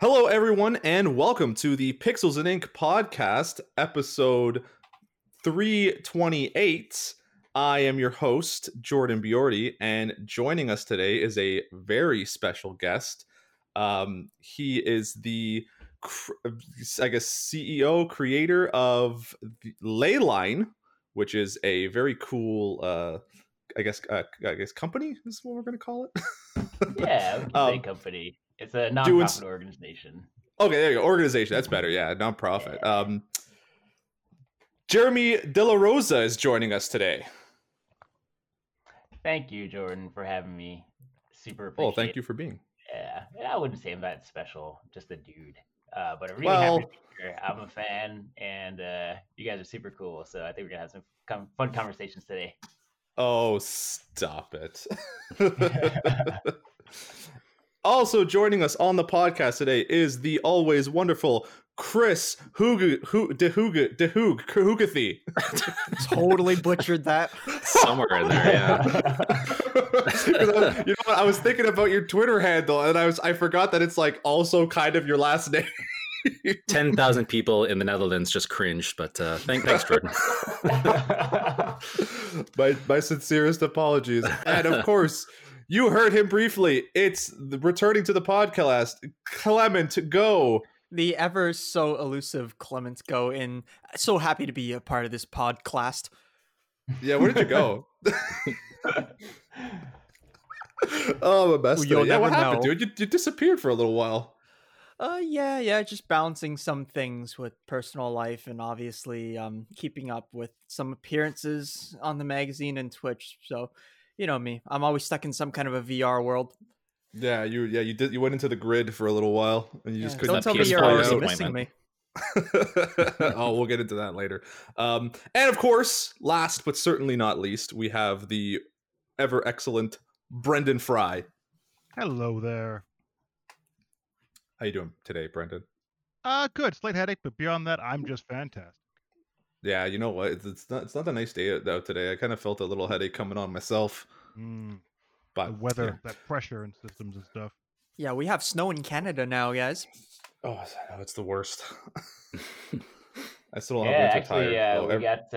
Hello, everyone, and welcome to the Pixels and Ink podcast, episode 328. I am your host, Jordan Biordi, and joining us today is a very special guest. He is the, CEO, creator of Leyline, which is a very cool, company is what we're going to call it. Yeah, company. It's a nonprofit organization. Okay, there you go. Organization, that's better. Yeah, nonprofit. Yeah. Jeremy De La Rosa is joining us today. Thank you, Jordan, for having me. Super appreciate. Oh, thank you for being. Yeah, I wouldn't say I'm that special, just a dude. But I'm really happy to be here. I'm a fan, and you guys are super cool. So I think we're gonna have some fun conversations today. Oh, stop it. Also joining us on the podcast today is the always wonderful Chris Hoogu. Hoogathy. Totally butchered that. Somewhere in there, yeah. You know what? I was thinking about your Twitter handle, and I forgot that it's like also kind of your last name. 10,000 people in the Netherlands just cringed, but thanks, Jordan. My sincerest apologies, and of course. You heard him briefly. It's returning to the podcast, Clement Go. The ever so elusive Clement Go, and so happy to be a part of this podcast. Yeah, where did you go? Oh, my best. Yeah, what happened, dude? You disappeared for a little while. Just balancing some things with personal life and obviously keeping up with some appearances on the magazine and Twitch, so... You know me. I'm always stuck in some kind of a VR world. Yeah, you went into the grid for a little while and you just couldn't. Don't tell me you're already missing me. Oh, we'll get into that later. And of course, last but certainly not least, we have the ever excellent Brendan Fry. Hello there. How you doing today, Brendan? Good. Slight headache, but beyond that, I'm just fantastic. Yeah, you know what? It's not a nice day out today. I kind of felt a little headache coming on myself. But the weather, that pressure and systems and stuff. Yeah, we have snow in Canada now, guys. Oh, I know, it's the worst. I still don't have winter tires. Yeah, actually, we got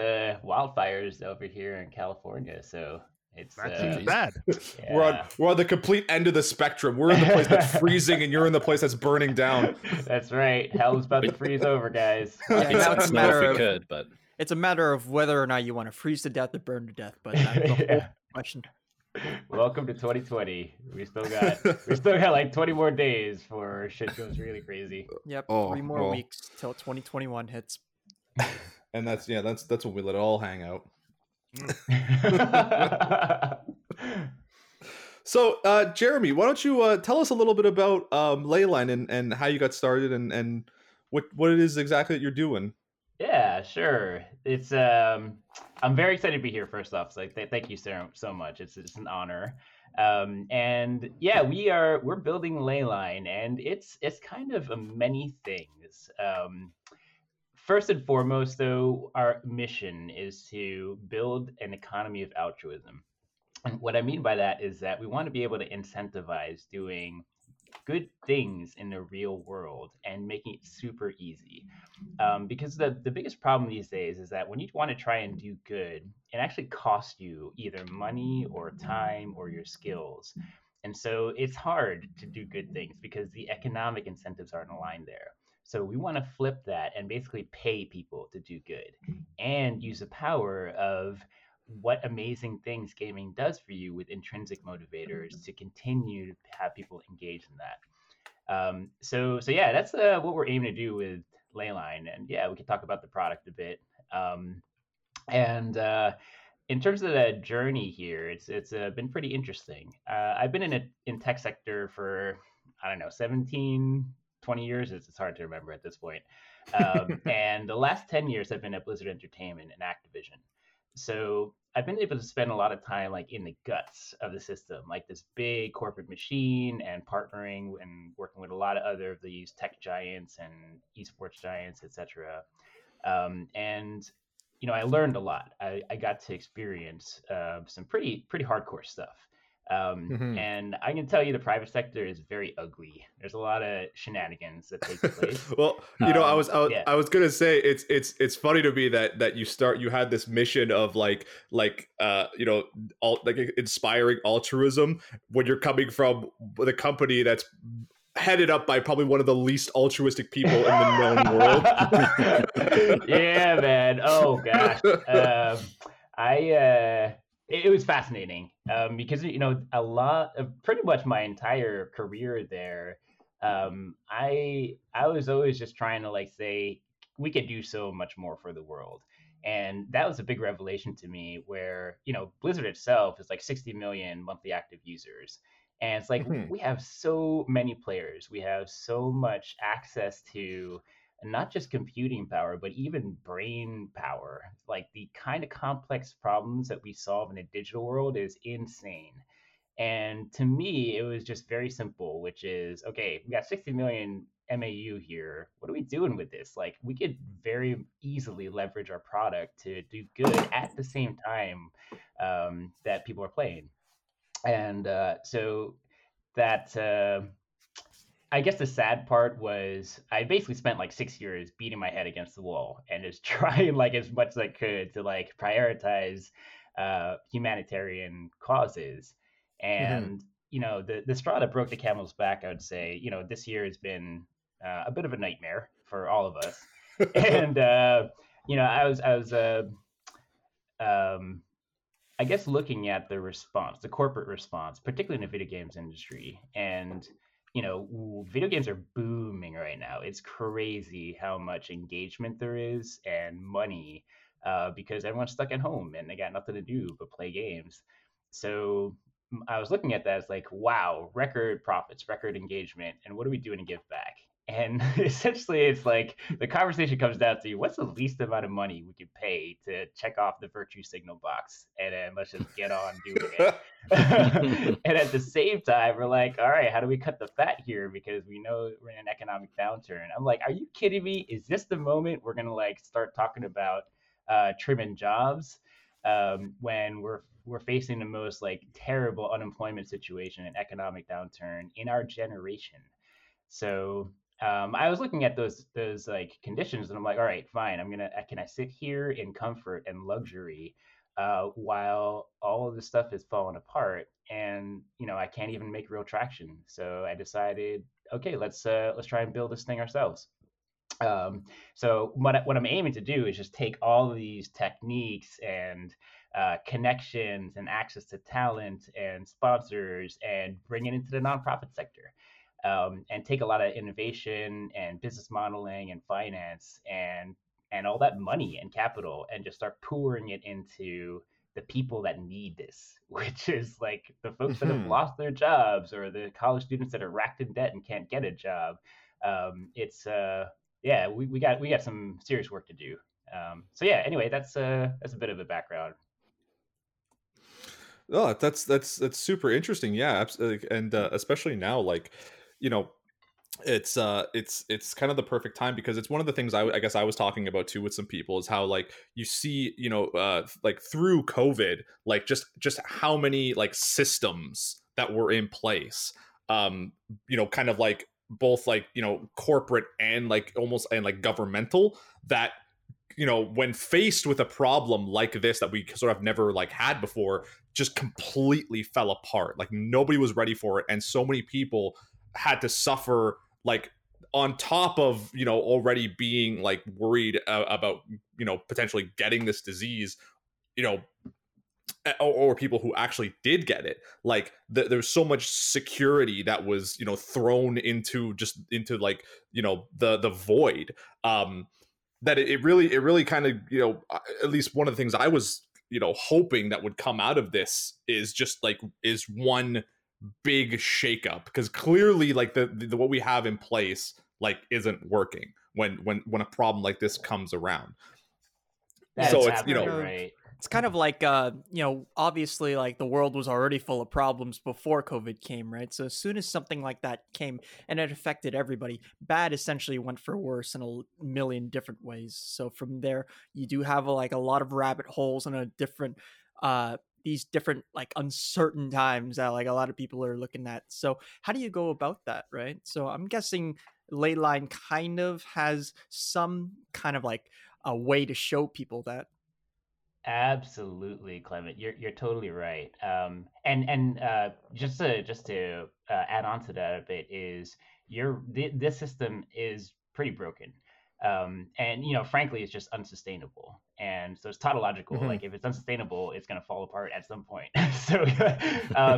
wildfires over here in California, so it's that's bad. Yeah. We're on the complete end of the spectrum. We're in the place that's freezing, and you're in the place that's burning down. That's right. Hell's about to freeze over, guys. It's a matter of whether or not you want to freeze to death or burn to death. But that's the whole question. Welcome to 2020. We still got like 20 more days before shit goes really crazy. Yep. Three more weeks till 2021 hits. And that's when we let it all hang out. So Jeremy, why don't you tell us a little bit about Leyline and how you got started and what it is exactly that you're doing. Yeah, sure. It's I'm very excited to be here first off, so thank you so much. It's an honor. And yeah, we're building Leyline, and it's kind of many things. First and foremost, though, our mission is to build an economy of altruism. And what I mean by that is that we want to be able to incentivize doing good things in the real world and making it super easy. Because the biggest problem these days is that when you want to try and do good, it actually costs you either money or time or your skills. And so it's hard to do good things because the economic incentives aren't aligned there. So we want to flip that and basically pay people to do good and use the power of what amazing things gaming does for you with intrinsic motivators to continue to have people engage in that. So that's what we're aiming to do with Leyline. And yeah, we can talk about the product a bit. In terms of the journey here, it's been pretty interesting. I've been in tech sector for, 20 years, it's hard to remember at this point. And the last 10 years I've been at Blizzard Entertainment and Activision. So I've been able to spend a lot of time in the guts of the system, this big corporate machine and partnering and working with a lot of other of these tech giants and esports giants, et cetera. I learned a lot. I got to experience some pretty hardcore stuff. And I can tell you the private sector is very ugly. There's a lot of shenanigans that take place. Well, you know, I was going to say it's funny to me that you had this mission of inspiring altruism when you're coming from the company that's headed up by probably one of the least altruistic people in the known world. Yeah, man. Oh gosh. It was fascinating because, you know, pretty much my entire career there, I was always just trying to say we could do so much more for the world. And that was a big revelation to me where, you know, Blizzard itself is 60 million monthly active users. And it's we have so many players. We have so much access to not just computing power, but even brain power. The kind of complex problems that we solve in a digital world is insane. And to me, it was just very simple, which is, okay, we got 60 million MAU here. What are we doing with this? We could very easily leverage our product to do good at the same time that people are playing. And so that... I guess the sad part was I basically spent 6 years beating my head against the wall and just trying as much as I could to prioritize humanitarian causes. And, you know, the straw that broke the camel's back, I would say, you know, this year has been a bit of a nightmare for all of us. And, you know, I was looking at the response, the corporate response, particularly in the video games industry. And, you know, video games are booming right now. It's crazy how much engagement there is and money because everyone's stuck at home and they got nothing to do but play games. So I was looking at that as wow, record profits, record engagement. And what are we doing to give back? And essentially it's the conversation comes down to what's the least amount of money we could pay to check off the virtue signal box, and then let's just get on doing it. And at the same time, we're all right, how do we cut the fat here? Because we know we're in an economic downturn. I'm are you kidding me? Is this the moment we're going to start talking about trimming jobs when we're facing the most terrible unemployment situation and economic downturn in our generation? So I was looking at those conditions, and I'm all right, fine. Can I sit here in comfort and luxury while all of this stuff is falling apart, and you know I can't even make real traction. So I decided, okay, let's try and build this thing ourselves. So what I'm aiming to do is just take all of these techniques and connections and access to talent and sponsors and bring it into the nonprofit sector. And take a lot of innovation and business modeling and finance and all that money and capital and just start pouring it into the people that need this, which is the folks that have lost their jobs or the college students that are racked in debt and can't get a job. We got some serious work to do. Anyway, that's a bit of a background. Oh, that's super interesting. Yeah, absolutely. And especially now, you know, it's kind of the perfect time because it's one of the things I guess I was talking about too with some people is how you see, you know, through COVID, just how many systems that were in place, you know, kind of both you know, corporate and almost and governmental that, you know, when faced with a problem like this that we sort of never had before, just completely fell apart. Nobody was ready for it. And so many people had to suffer on top of, you know, already being worried about, you know, potentially getting this disease, you know, or people who actually did get it. There's so much security that was, you know, thrown into you know, the void. That it really kind of, you know, at least one of the things I was, you know, hoping that would come out of this is just is one big shakeup, because clearly the what we have in place isn't working when a problem like this comes around. That's so it's, you know, right. It's kind of you know, obviously the world was already full of problems before COVID came, right? So as soon as something like that came and it affected everybody, bad essentially went for worse in a million different ways. So from there, you do have a lot of rabbit holes and a different these different like uncertain times that like a lot of people are looking at. So how do you go about that, right? So I'm guessing Leyline kind of has some kind of like a way to show people that. Absolutely, Clement. You're totally right. And just to add on to that a bit is this system is pretty broken. And, you know, frankly, it's just unsustainable. And so it's tautological. Mm-hmm. Like if it's unsustainable, it's going to fall apart at some point. So,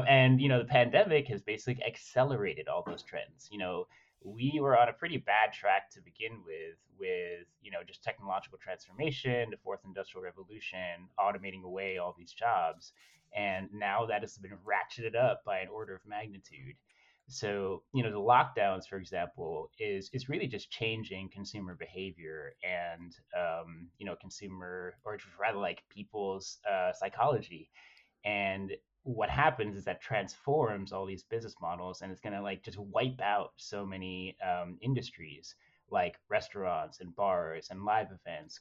and, you know, the pandemic has basically accelerated all those trends. You know, we were on a pretty bad track to begin with, you know, just technological transformation, the fourth industrial revolution, automating away all these jobs. And now that has been ratcheted up by an order of magnitude. So, you know, the lockdowns, for example, is really just changing consumer behavior and, you know, consumer or rather like people's psychology. And what happens is that transforms all these business models, and it's going to like just wipe out so many industries like restaurants and bars and live events,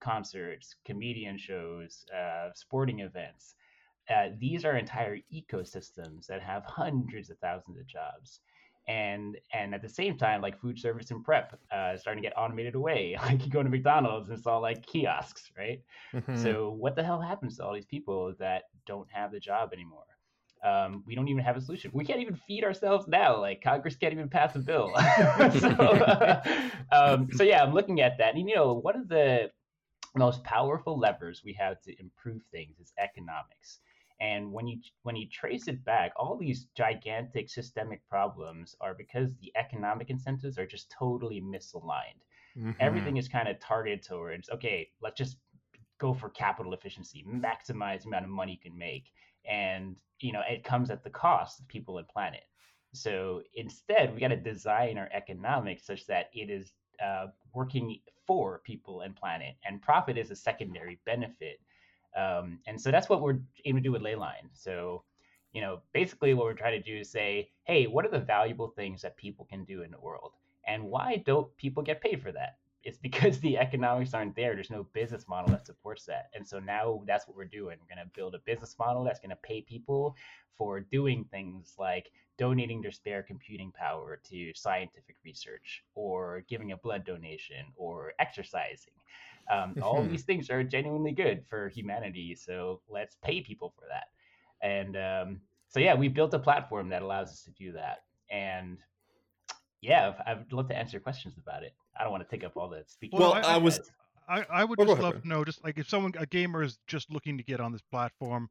concerts, comedian shows, sporting events. These are entire ecosystems that have hundreds of thousands of jobs, and at the same time, like food service and prep is starting to get automated away. Like you go to McDonald's and it's all like kiosks, right? Mm-hmm. So what the hell happens to all these people that don't have the job anymore? We don't even have a solution. We can't even feed ourselves now. Like Congress can't even pass a bill. So yeah, I'm looking at that, and you know, one of the most powerful levers we have to improve things is economics. And when you trace it back, all these gigantic systemic problems are because the economic incentives are just totally misaligned. Mm-hmm. Everything is kind of targeted towards, okay, let's just go for capital efficiency, maximize the amount of money you can make. And, you know, it comes at the cost of people and planet. So instead, we got to design our economics such that it is working for people and planet, and profit is a secondary benefit. And so that's what we're aiming to do with Leyline. So, you know, basically what we're trying to do is say, hey, what are the valuable things that people can do in the world? And why don't people get paid for that? It's because the economics aren't there. There's no business model that supports that. And so now that's what we're doing. We're going to build a business model that's going to pay people for doing things like donating their spare computing power to scientific research, or giving a blood donation, or exercising. All these things are genuinely good for humanity. So let's pay people for that. And so, yeah, we built a platform that allows us to do that. And yeah, I'd love to answer questions about it. I don't want to take up all the speaking. Well, I would just love to know, just like if a gamer is just looking to get on this platform,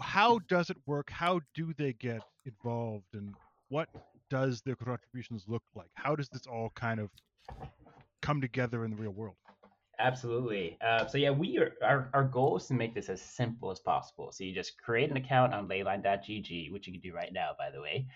how does it work? How do they get involved? And what does their contributions look like? How does this all kind of come together in the real world? Absolutely. So yeah, our goal is to make this as simple as possible. So you just create an account on Leyline.gg, which you can do right now, by the way.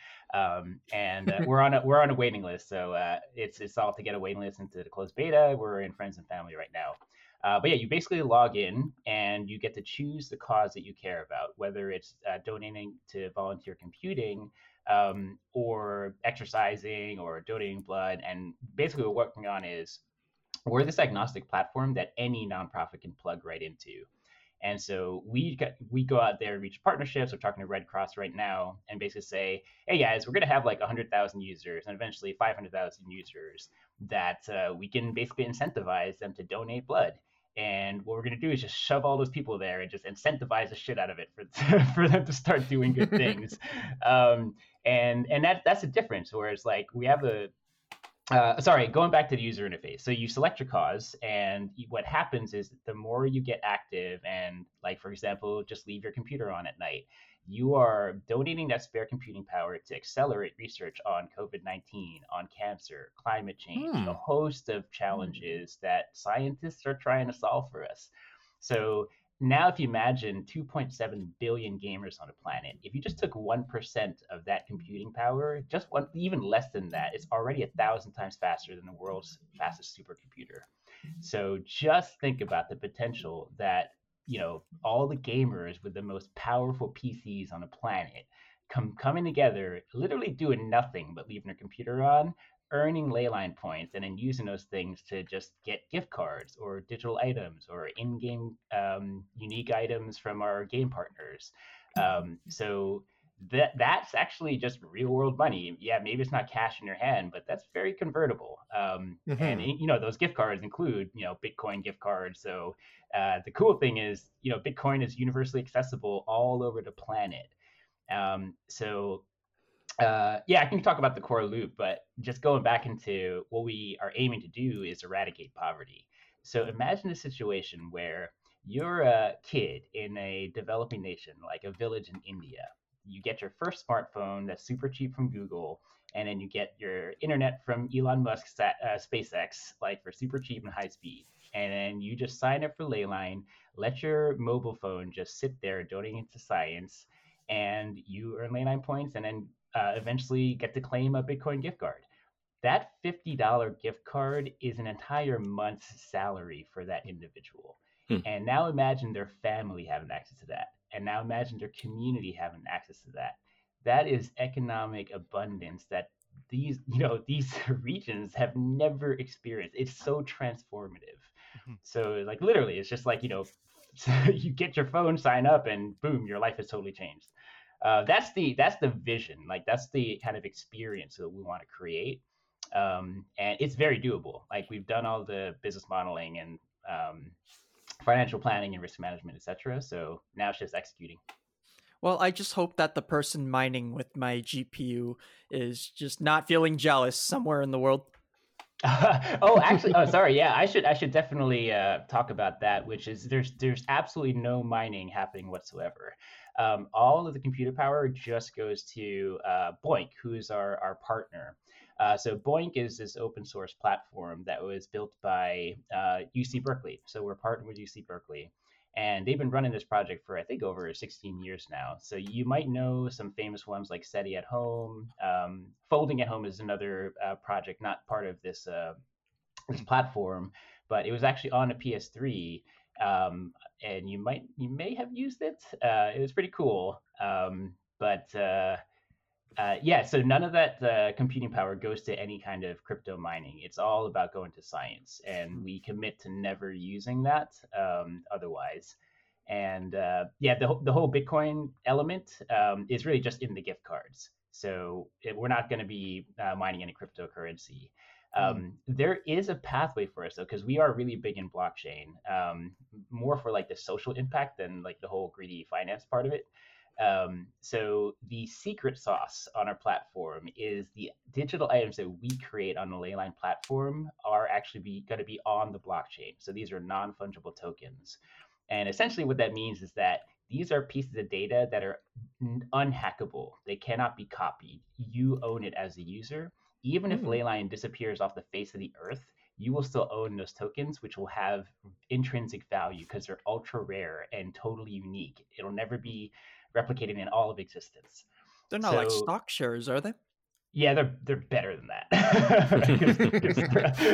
We're on a waiting list, so it's all to get a waiting list into the closed beta. We're in friends and family right now. But yeah, you basically log in and you get to choose the cause that you care about, whether it's donating to volunteer computing, or exercising, or donating blood. And basically what we're working on is we're this agnostic platform that any nonprofit can plug right into. And so we go out there and reach partnerships. We're talking to Red Cross right now and basically say, hey guys, we're going to have like 100,000 users and eventually 500,000 users that we can basically incentivize them to donate blood. And what we're going to do is just shove all those people there and just incentivize the shit out of it for them to start doing good things. And that's the difference, where it's like we have a... going back to the user interface. So you select your cause, and what happens is the more you get active and, like, for example, just leave your computer on at night, you are donating that spare computing power to accelerate research on COVID-19, on cancer, climate change, a host of challenges that scientists are trying to solve for us. So now if you imagine 2.7 billion gamers on the planet, if you just took 1% of that computing power, even less than that, it's already 1,000 times faster than the world's fastest supercomputer. So just think about the potential that, you know, all the gamers with the most powerful PCs on the planet coming together, literally doing nothing but leaving their computer on, earning Leyline points and then using those things to just get gift cards or digital items or in-game unique items from our game partners. So that's actually just real world money. Yeah, maybe it's not cash in your hand, but that's very convertible. And you know, those gift cards include, you know, Bitcoin gift cards. So the cool thing is, you know, Bitcoin is universally accessible all over the planet. Yeah, I can talk about the core loop, but just going back into what we are aiming to do is eradicate poverty. So imagine a situation where you're a kid in a developing nation, like a village in India. You get your first smartphone that's super cheap from Google, and then you get your internet from Elon Musk's SpaceX, like for super cheap and high speed. And then you just sign up for Leyline, let your mobile phone just sit there donating to science, and you earn Leyline points and then eventually get to claim a Bitcoin gift card. That $50 gift card is an entire month's salary for that individual. And now imagine their family having access to that. And now imagine their community having access to that. That is economic abundance that these, you know, these regions have never experienced. It's so transformative. So like literally, it's just like, you know, you get your phone, sign up, and boom, your life has totally changed. That's the vision. Like that's the kind of experience that we want to create. And it's very doable. Like we've done all the business modeling and financial planning and risk management, etc. So now it's just executing. Well, I just hope that the person mining with my GPU is just not feeling jealous somewhere in the world. Yeah, I should definitely talk about that, which is there's absolutely no mining happening whatsoever. All of the computer power just goes to BOINC, who is our partner. So BOINC is this open source platform that was built by UC Berkeley. So we're partnered with UC Berkeley. And they've been running this project for, I think, over 16 years now. So you might know some famous ones like SETI at Home. Folding at Home is another project, not part of this this platform, but it was actually on a PS3. And you may have used it. It was pretty cool. So none of that computing power goes to any kind of crypto mining. It's all about going to science, and we commit to never using that otherwise. And the whole Bitcoin element is really just in the gift cards. So we're not going to be mining any cryptocurrency. There is a pathway for us, though, because we are really big in blockchain, more for like the social impact than like the whole greedy finance part of it. So the secret sauce on our platform is the digital items that we create on the Leyline platform are actually going to be on the blockchain. So these are non-fungible tokens. And essentially what that means is that these are pieces of data that are unhackable. They cannot be copied. You own it as a user. Even if Leyline disappears off the face of the earth, you will still own those tokens, which will have intrinsic value because they're ultra rare and totally unique. It'll never be replicated in all of existence. They're not like stock shares, are they? Yeah, they're better than that.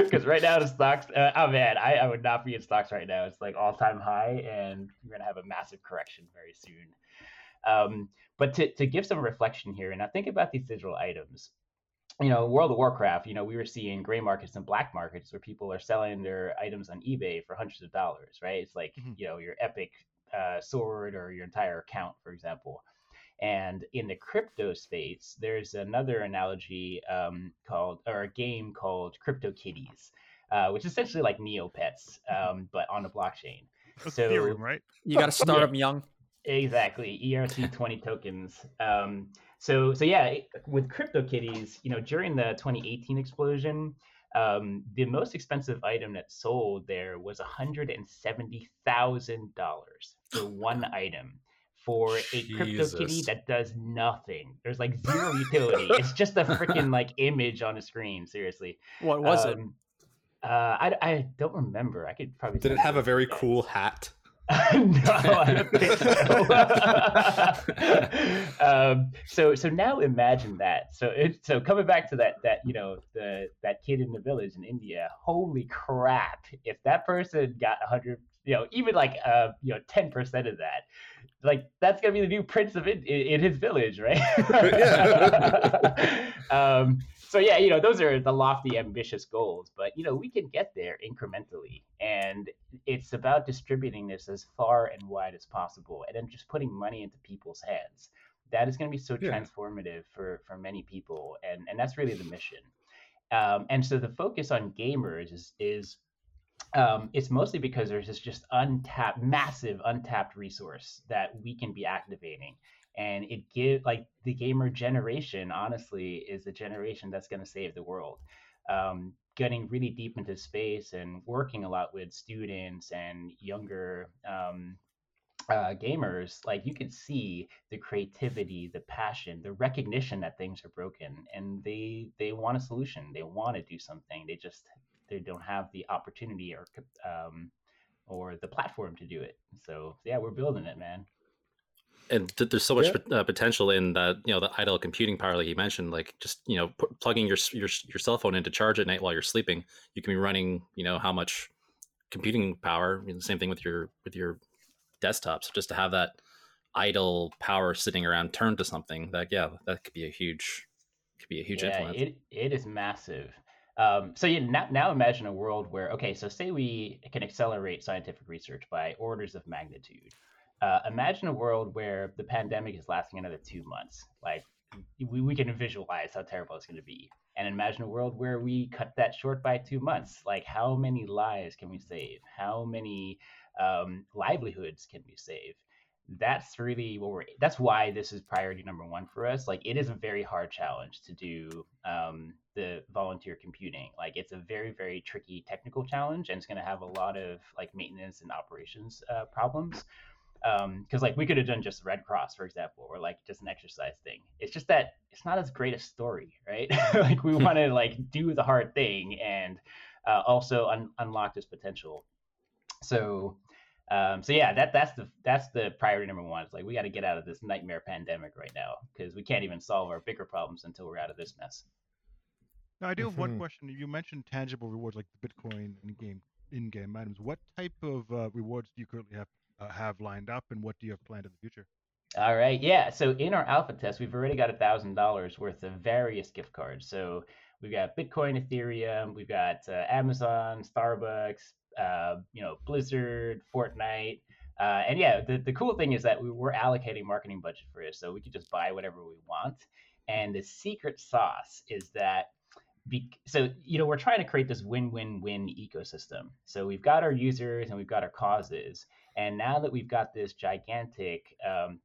Because right now the stocks, I would not be in stocks right now. It's like all-time high, and we're going to have a massive correction very soon. But to give some reflection here, and I think about these digital items, you know, World of Warcraft, you know, we were seeing gray markets and black markets where people are selling their items on eBay for hundreds of dollars, right? It's like, you know, your epic sword or your entire account, for example. And in the crypto space, there's another analogy a game called CryptoKitties, which is essentially like Neopets, but on the blockchain. So Ethereum, right? You got to start them young. Exactly, ERC-20 tokens. So yeah, with CryptoKitties, you know, during the 2018 explosion, the most expensive item that sold there was $170,000 for one item for a CryptoKitty that does nothing. There's like zero utility. It's just a freaking like image on a screen. Seriously, what was it? I don't remember. I could probably. Did it have a very cool hat? No, I don't think so. So now imagine that. So coming back to that you know that kid in the village in India. Holy crap! If that person got 100, you know, even like 10% of that, like that's gonna be the new prince of in his village, right? Yeah. So yeah, you know, those are the lofty, ambitious goals, but you know, we can get there incrementally, and it's about distributing this as far and wide as possible, and then just putting money into people's hands. That is going to be so transformative for many people, and that's really the mission. And so the focus on gamers is it's mostly because there's this just massive untapped resource that we can be activating. And it gives, like, the gamer generation, honestly, is the generation that's going to save the world. Getting really deep into space and working a lot with students and younger gamers, like, you can see the creativity, the passion, the recognition that things are broken, and they want a solution. They want to do something. They don't have the opportunity or the platform to do it. So yeah, we're building it, man. And there's so much potential in that, you know, the idle computing power, like you mentioned, like just, you know, plugging your cell phone in to charge at night while you're sleeping, you can be running, you know, how much computing power, you know, same thing with your desktop. So just to have that idle power sitting around turned to something that, that could be a huge influence. It is massive. So you now imagine a world where, so say we can accelerate scientific research by orders of magnitude. Imagine a world where the pandemic is lasting another 2 months. Like, we can visualize how terrible it's going to be. And imagine a world where we cut that short by 2 months. Like, how many lives can we save? How many livelihoods can we save? That's really that's why this is priority number one for us. Like, it is a very hard challenge to do the volunteer computing. Like, it's a very, very tricky technical challenge, and it's going to have a lot of like maintenance and operations problems. Because like, we could have done just Red Cross, for example, or like just an exercise thing. It's just that it's not as great a story, right? Like, we want to like do the hard thing and also unlock this potential. So yeah, that's the priority number one. It's like, we got to get out of this nightmare pandemic right now, because we can't even solve our bigger problems until we're out of this mess. Now, I do have one question. You mentioned tangible rewards like the Bitcoin and in-game items. What type of rewards do you currently have lined up, and what do you have planned in the future? All right, yeah. So in our alpha test, we've already got $1,000 worth of various gift cards. So we've got Bitcoin, Ethereum, we've got Amazon, Starbucks, Blizzard, Fortnite, and yeah. The cool thing is that we're allocating marketing budget for it, so we can just buy whatever we want. And the secret sauce is that. So, you know, we're trying to create this win-win-win ecosystem. So we've got our users and we've got our causes. And now that we've got this gigantic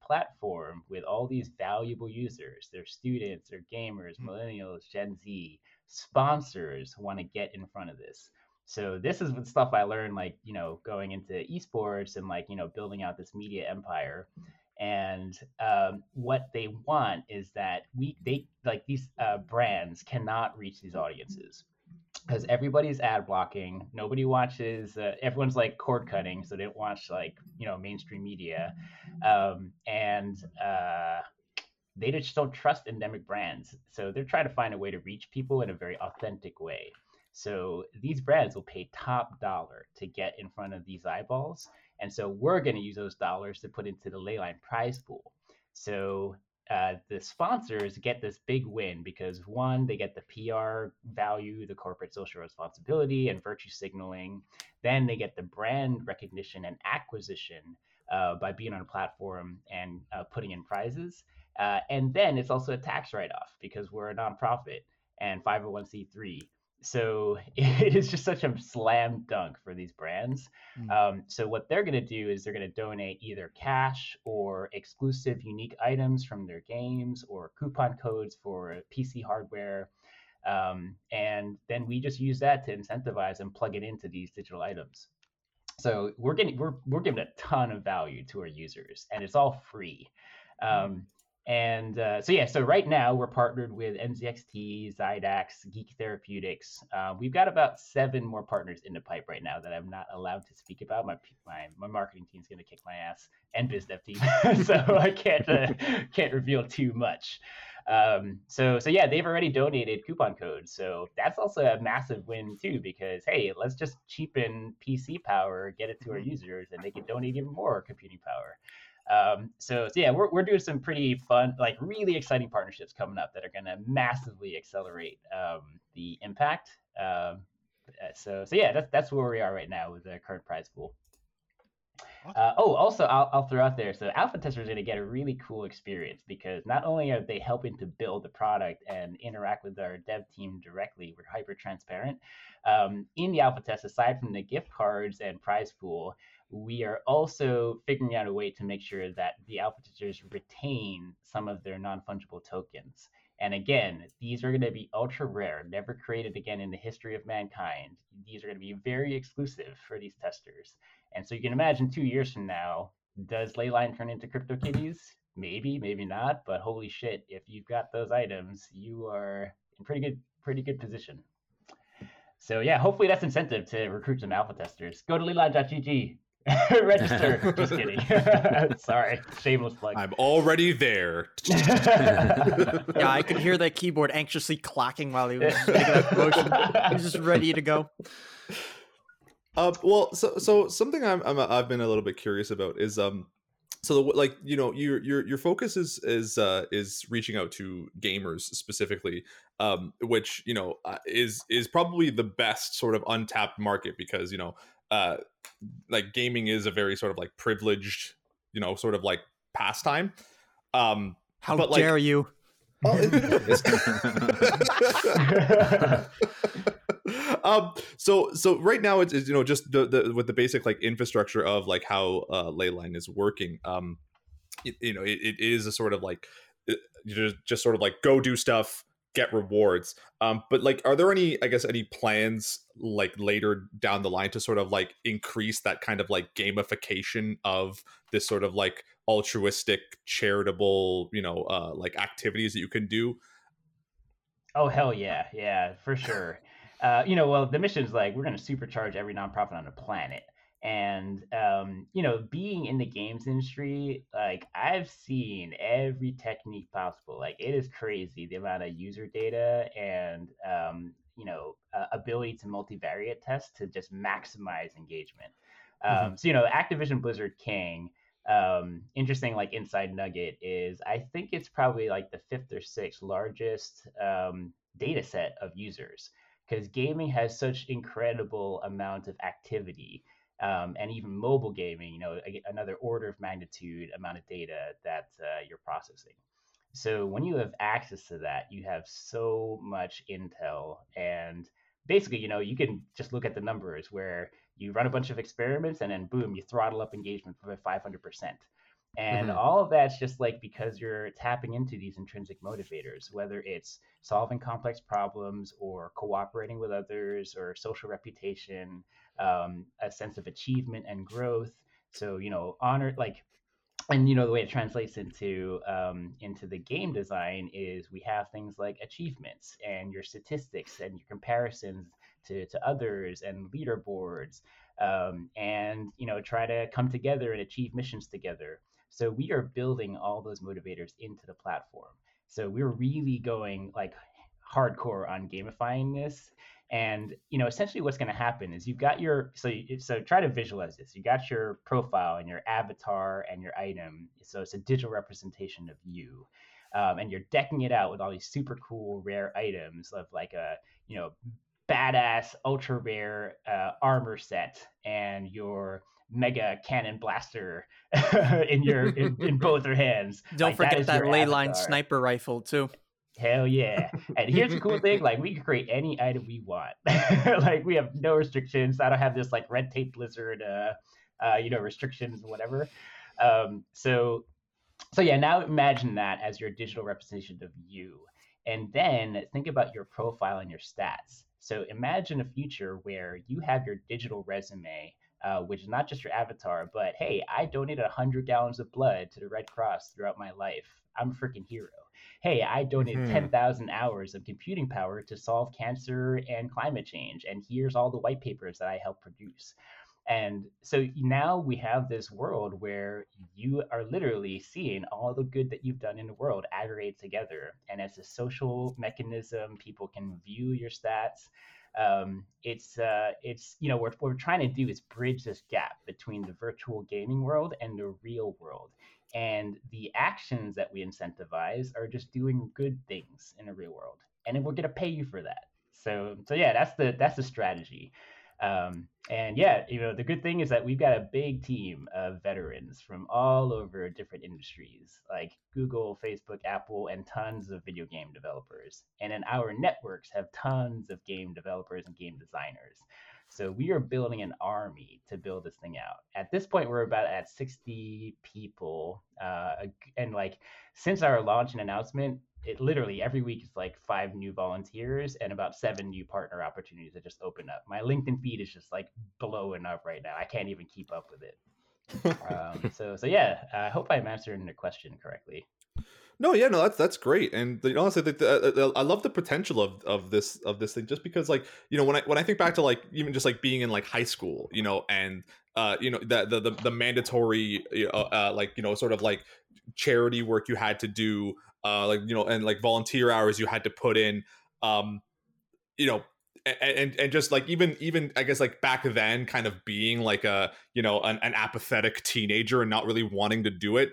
platform with all these valuable users, they're students, they're gamers, millennials, Gen Z, sponsors want to get in front of this. So this is the stuff I learned, like, you know, going into esports and like, you know, building out this media empire. And what they want is that these brands cannot reach these audiences, because everybody's ad blocking. Nobody watches. Everyone's like cord cutting, so they don't watch like, you know, mainstream media, and they just don't trust endemic brands. So they're trying to find a way to reach people in a very authentic way. So these brands will pay top dollar to get in front of these eyeballs. And so we're going to use those dollars to put into the Leyline prize pool. So the sponsors get this big win because, one, they get the PR value, the corporate social responsibility and virtue signaling. Then they get the brand recognition and acquisition by being on a platform and putting in prizes. And then it's also a tax write-off because we're a nonprofit and 501c3. So it is just such a slam dunk for these brands. So what they're going to do is they're going to donate either cash or exclusive unique items from their games or coupon codes for PC hardware. And then we just use that to incentivize and plug it into these digital items. So we're giving a ton of value to our users, and it's all free. So right now we're partnered with NZXT, Zydax, Geek Therapeutics. We've got about 7 more partners in the pipe right now that I'm not allowed to speak about. My marketing team's going to kick my ass, and biz dev team, so I can't reveal too much. So they've already donated coupon codes, so that's also a massive win too, because hey, let's just cheapen PC power, get it to our users, and they can donate even more computing power. So yeah, we're doing some pretty fun, like really exciting partnerships coming up that are going to massively accelerate the impact. So yeah, that's where we are right now with the current prize pool. Also, I'll throw out there, so alpha testers are going to get a really cool experience, because not only are they helping to build the product and interact with our dev team directly, we're hyper transparent. In the alpha test, aside from the gift cards and prize pool, we are also figuring out a way to make sure that the alpha testers retain some of their non-fungible tokens. And again, these are going to be ultra rare, never created again in the history of mankind. These are going to be very exclusive for these testers. And so you can imagine 2 years from now, does Leyline turn into CryptoKitties? Maybe, maybe not. But holy shit, if you've got those items, you are in pretty good position. So yeah, hopefully that's incentive to recruit some alpha testers. Go to Leyline.gg. Register. Just kidding. Sorry, shameless plug. I'm already there. Yeah, I could hear that keyboard anxiously clacking while he was making that promotion. He was just ready to go. So something I've been a little bit curious about is your focus is reaching out to gamers specifically, which is probably the best sort of untapped market, because like gaming is a very sort of like privileged, sort of like pastime. How dare you? Well, so right now it's just the with the basic like infrastructure of like how Leyline is working. It is a sort of like just sort of like go do stuff, get rewards. But like, are there any plans like later down the line to sort of like increase that kind of like gamification of this sort of like altruistic, charitable, like activities that you can do? Oh, hell yeah. Yeah, for sure. Well, the mission's like, we're going to supercharge every nonprofit on the planet. And, being in the games industry, like I've seen every technique possible. Like it is crazy the amount of user data and, ability to multivariate test to just maximize engagement. Activision Blizzard King, interesting, like inside nugget is, I think it's probably like the fifth or sixth largest data set of users, because gaming has such incredible amount of activity. And even mobile gaming, another order of magnitude amount of data that you're processing. So when you have access to that, you have so much intel. And basically, you can just look at the numbers where you run a bunch of experiments and then boom, you throttle up engagement by 500%. And all of that's just like because you're tapping into these intrinsic motivators, whether it's solving complex problems or cooperating with others or social reputation, a sense of achievement and growth. So, honor, like, and, the way it translates into the game design is we have things like achievements and your statistics and your comparisons to others and leaderboards, and try to come together and achieve missions together. So we are building all those motivators into the platform. So we're really going like hardcore on gamifying this. And, essentially what's going to happen is you've got so try to visualize this. You got your profile and your avatar and your item. So it's a digital representation of you. And you're decking it out with all these super cool, rare items of like a, badass, ultra rare armor set and your mega cannon blaster in both your hands. Don't forget that Leyline sniper rifle too. Hell yeah. And here's the cool thing, like we can create any item we want. Like we have no restrictions. I don't have this like red tape Blizzard restrictions and whatever. So yeah, now imagine that as your digital representation of you. And then think about your profile and your stats. So imagine a future where you have your digital resume, which is not just your avatar, but hey, I donated 100 gallons of blood to the Red Cross throughout my life. I'm a freaking hero. Hey, I donated 10,000 hours of computing power to solve cancer and climate change. And here's all the white papers that I helped produce. And so now we have this world where you are literally seeing all the good that you've done in the world aggregate together. And as a social mechanism, people can view your stats. It's you know, what we're trying to do is bridge this gap between the virtual gaming world and the real world. And the actions that we incentivize are just doing good things in the real world, and then we're gonna pay you for that. So yeah, that's the strategy. And yeah, you know, the good thing is that we've got a big team of veterans from all over different industries, like Google, Facebook, Apple, and tons of video game developers. And then our networks have tons of game developers and game designers. So we are building an army to build this thing out. At this point, we're about at 60 people. And like, since our launch and announcement, it literally every week is like 5 new volunteers and about 7 new partner opportunities that just open up. My LinkedIn feed is just like blowing up right now. I can't even keep up with it. So yeah, I hope I'm answering the question correctly. No, that's great. And honestly, I love the potential of this thing, just because, like, you know, when I think back to, like, even just like being in like high school, you know, and you know, the mandatory like, you know, sort of like charity work you had to do, like, you know, and like volunteer hours you had to put in, you know. And just like even I guess like back then, kind of being like a, you know, an apathetic teenager and not really wanting to do it.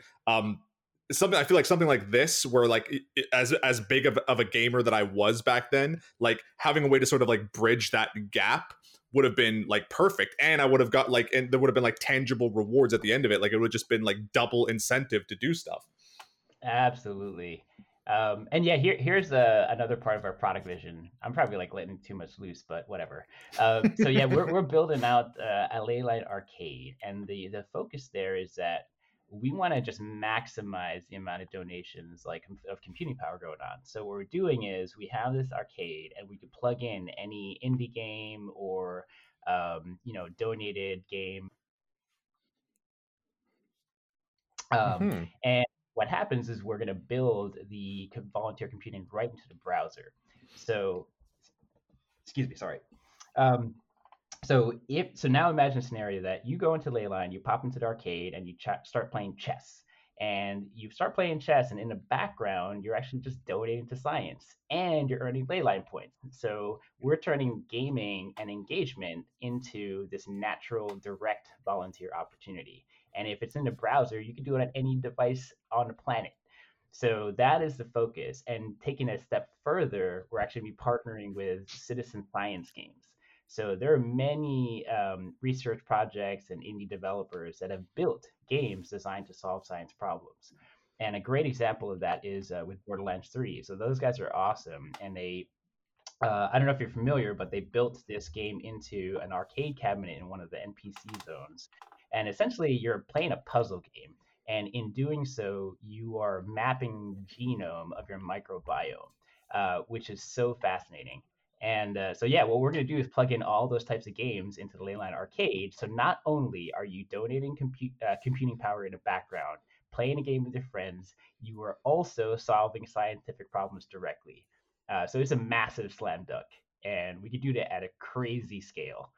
Something I feel like something like this, where like as big of a gamer that I was back then, like having a way to sort of like bridge that gap would have been like perfect, and I would have got like, and there would have been like tangible rewards at the end of it. Like it would have just been like double incentive to do stuff. Absolutely. And yeah, here's another part of our product vision. I'm probably like letting too much loose, but whatever. So yeah, we're building out a Leyline arcade, and the focus there is that we want to just maximize the amount of donations, like of computing power going on. So what we're doing is we have this arcade, and we could plug in any indie game or you know, donated game, and what happens is we're going to build the volunteer computing right into the browser. So, excuse me, sorry. So now imagine a scenario that you go into Leyline, you pop into the arcade, and you start playing chess. And you start playing chess, and in the background, you're actually just donating to science, and you're earning Leyline points. So we're turning gaming and engagement into this natural, direct volunteer opportunity. And if it's in the browser, you can do it on any device on the planet. So that is the focus. And taking it a step further, we're actually going to be partnering with citizen science games. So there are many research projects and indie developers that have built games designed to solve science problems. And a great example of that is with Borderlands 3. So those guys are awesome. And they, I don't know if you're familiar, but they built this game into an arcade cabinet in one of the NPC zones. And essentially, you're playing a puzzle game. And in doing so, you are mapping the genome of your microbiome, which is so fascinating. And so, yeah, what we're going to do is plug in all those types of games into the Leyline arcade. So not only are you donating computing power in the background, playing a game with your friends, you are also solving scientific problems directly. So it's a massive slam dunk. And we could do that at a crazy scale.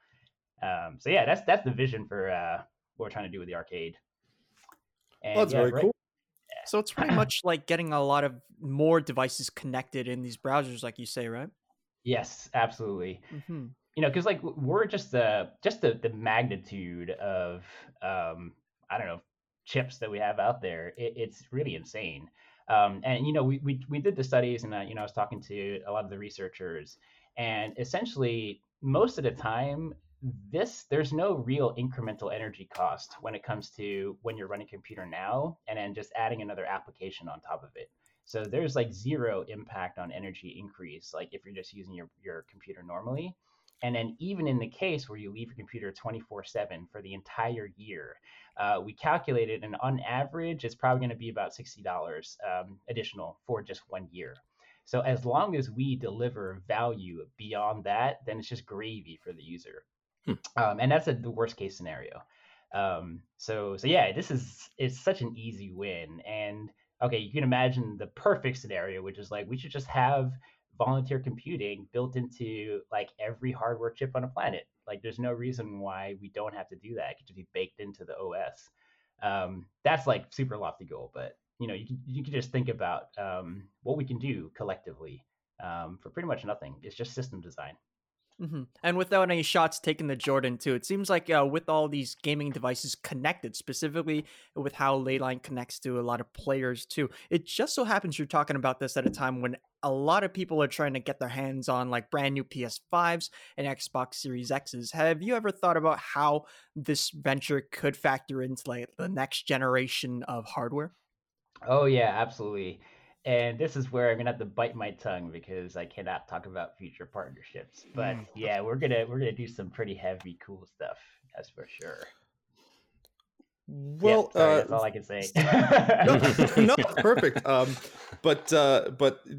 So, yeah, that's the vision for... what we're trying to do with the arcade. And that's very cool. Yeah. So it's pretty much like getting a lot of more devices connected in these browsers, like you say, right? Yes, absolutely. Mm-hmm. You know, because like we're just the magnitude of I don't know, chips that we have out there. It's really insane. And you know, we did the studies, and you know, I was talking to a lot of the researchers, and essentially most of the time, there's no real incremental energy cost when it comes to when you're running a computer now and then just adding another application on top of it. So there's like zero impact on energy increase, like if you're just using your computer normally. And then even in the case where you leave your computer 24/7 for the entire year, we calculated, and on average, it's probably going to be about $60 additional for just 1 year. So as long as we deliver value beyond that, then it's just gravy for the user. And that's the worst case scenario. So yeah, it's such an easy win. And okay, you can imagine the perfect scenario, which is like, we should just have volunteer computing built into like every hardware chip on the planet. Like there's no reason why we don't have to do that. It could just be baked into the OS. That's like super lofty goal, but you know, you can just think about what we can do collectively for pretty much nothing. It's just system design. Mm-hmm. And without any shots taken to Jordan too, it seems like with all these gaming devices connected, specifically with how Leyline connects to a lot of players too, it just so happens you're talking about this at a time when a lot of people are trying to get their hands on like brand new PS5s and Xbox Series X's. Have you ever thought about how this venture could factor into like the next generation of hardware? Oh yeah, absolutely. And this is where I'm gonna have to bite my tongue because I cannot talk about future partnerships. But yeah, we're gonna do some pretty heavy, cool stuff. That's for sure. Well, yeah, sorry, that's all I can say. No, perfect. But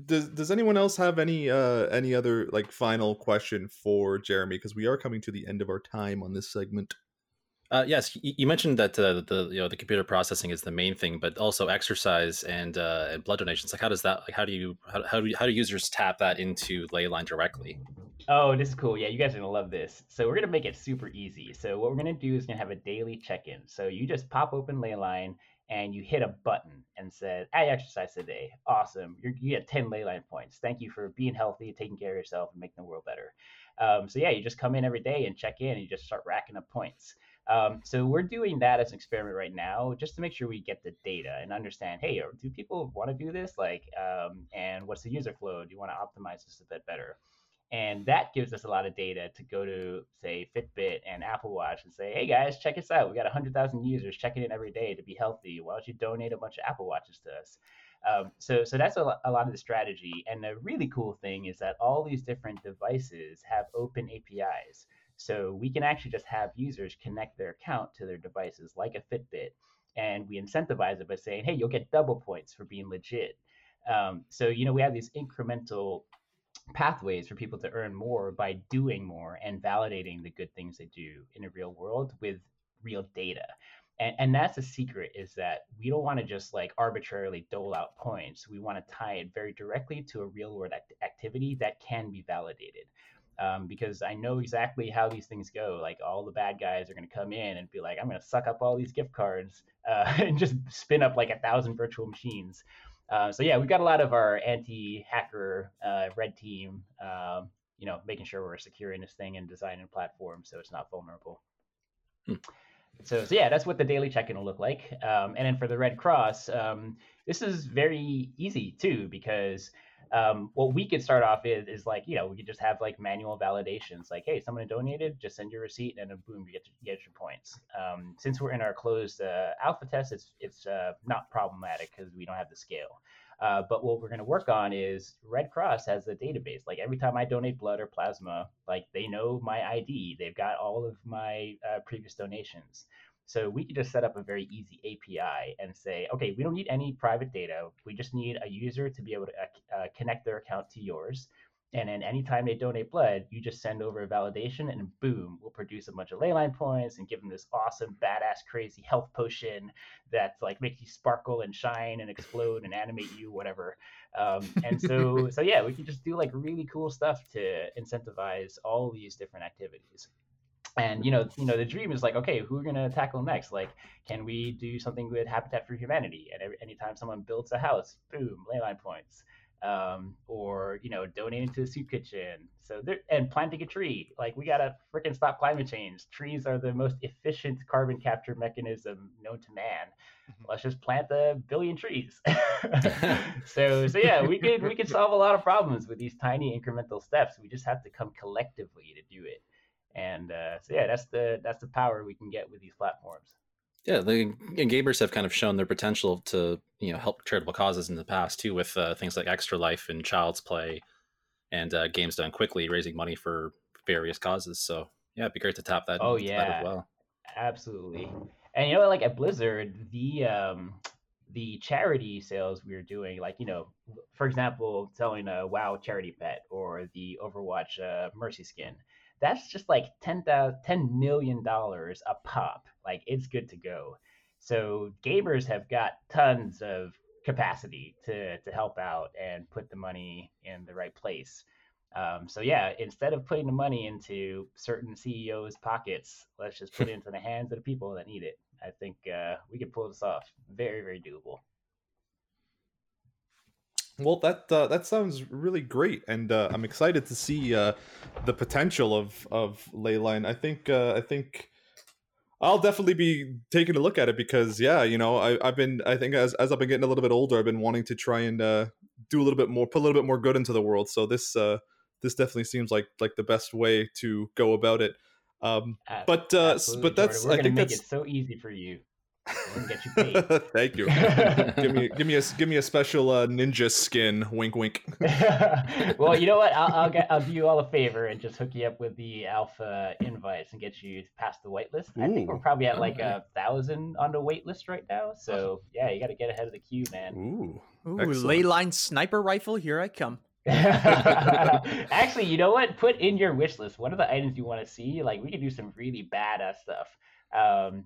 does anyone else have any other like final question for Jeremy? Because we are coming to the end of our time on this segment. Yes, you mentioned that the computer processing is the main thing, but also exercise and blood donations. Like, how does that? Like, how do users tap that into Leyline directly? Oh, this is cool. Yeah, you guys are gonna love this. So we're gonna make it super easy. So what we're gonna do is gonna have a daily check-in. So you just pop open Leyline and you hit a button and said, "I exercised today. Awesome. You get 10 Leyline points. Thank you for being healthy, taking care of yourself, and making the world better." So yeah, you just come in every day and check in, and you just start racking up points. So we're doing that as an experiment right now, just to make sure we get the data and understand, hey, do people want to do this? Like, and what's the user flow? Do you want to optimize this a bit better? And that gives us a lot of data to go to, say, Fitbit and Apple Watch and say, hey, guys, check us out. We got 100,000 users checking in every day to be healthy. Why don't you donate a bunch of Apple Watches to us? So that's a lot of the strategy. And the really cool thing is that all these different devices have open APIs. So we can actually just have users connect their account to their devices like a Fitbit, and we incentivize it by saying, hey, you'll get double points for being legit. So we have these incremental pathways for people to earn more by doing more and validating the good things they do in the real world with real data. And that's the secret, is that we don't want to just like arbitrarily dole out points. We want to tie it very directly to a real world activity that can be validated. Because I know exactly how these things go. Like, all the bad guys are going to come in and be like, I'm going to suck up all these gift cards and just spin up like 1,000 virtual machines. So yeah, we've got a lot of our anti-hacker red team, making sure we're securing this thing and designing a platform so it's not vulnerable. So yeah, that's what the daily check-in will look like. And then for the Red Cross, this is very easy too, because what we could start off with is we could just have like manual validations, like, hey, someone donated, just send your receipt, and then boom, you get your points. Since we're in our closed alpha test, it's not problematic because we don't have the scale. But what we're going to work on is Red Cross has a database. Like, every time I donate blood or plasma, like, they know my ID. They've got all of my previous donations. So we could just set up a very easy API and say, okay, we don't need any private data. We just need a user to be able to connect their account to yours. And then anytime they donate blood, you just send over a validation, and boom, we'll produce a bunch of Leyline points and give them this awesome, badass, crazy health potion that like makes you sparkle and shine and explode and animate you, whatever. So yeah, we can just do like really cool stuff to incentivize all these different activities. And, the dream is like, okay, who are we going to tackle next? Like, can we do something with Habitat for Humanity? And anytime someone builds a house, boom, Leyline points. Or donating to the soup kitchen. So there, and planting a tree. Like, we got to freaking stop climate change. Trees are the most efficient carbon capture mechanism known to man. Let's just plant 1 billion trees. So yeah, we could solve a lot of problems with these tiny incremental steps. We just have to come collectively to do it. And that's the power we can get with these platforms. Yeah, and gamers have kind of shown their potential to help charitable causes in the past too, with things like Extra Life and Child's Play, and Games Done Quickly, raising money for various causes. So yeah, it'd be great to tap that. Oh yeah, that as well. Absolutely. And like at Blizzard, the charity sales we were doing, like, for example, selling a WoW charity pet or the Overwatch Mercy skin. That's just like $10 million a pop. Like, it's good to go. So gamers have got tons of capacity to help out and put the money in the right place. So yeah, instead of putting the money into certain CEOs' pockets, let's just put it into the hands of the people that need it. I think we could pull this off. Very, very doable. Well, that sounds really great, and I'm excited to see the potential of Leyline. I think I'll definitely be taking a look at it because, yeah, you know, I think as I've been getting a little bit older, I've been wanting to try and do a little bit more, put a little bit more good into the world. So this definitely seems like the best way to go about it. But that's Jordan, I think that's it so easy for you. We'll get you paid. Thank you. give me a special ninja skin. Wink, wink. Well, you know what? I'll do you all a favor and just hook you up with the alpha invites and get you past the waitlist. I think we're probably at like 1,000 on the waitlist right now. So yeah, you got to get ahead of the queue, man. Ooh, Leyline sniper rifle, here I come. Actually, you know what? Put in your wish list. What are the items you want to see? Like, we could do some really badass stuff.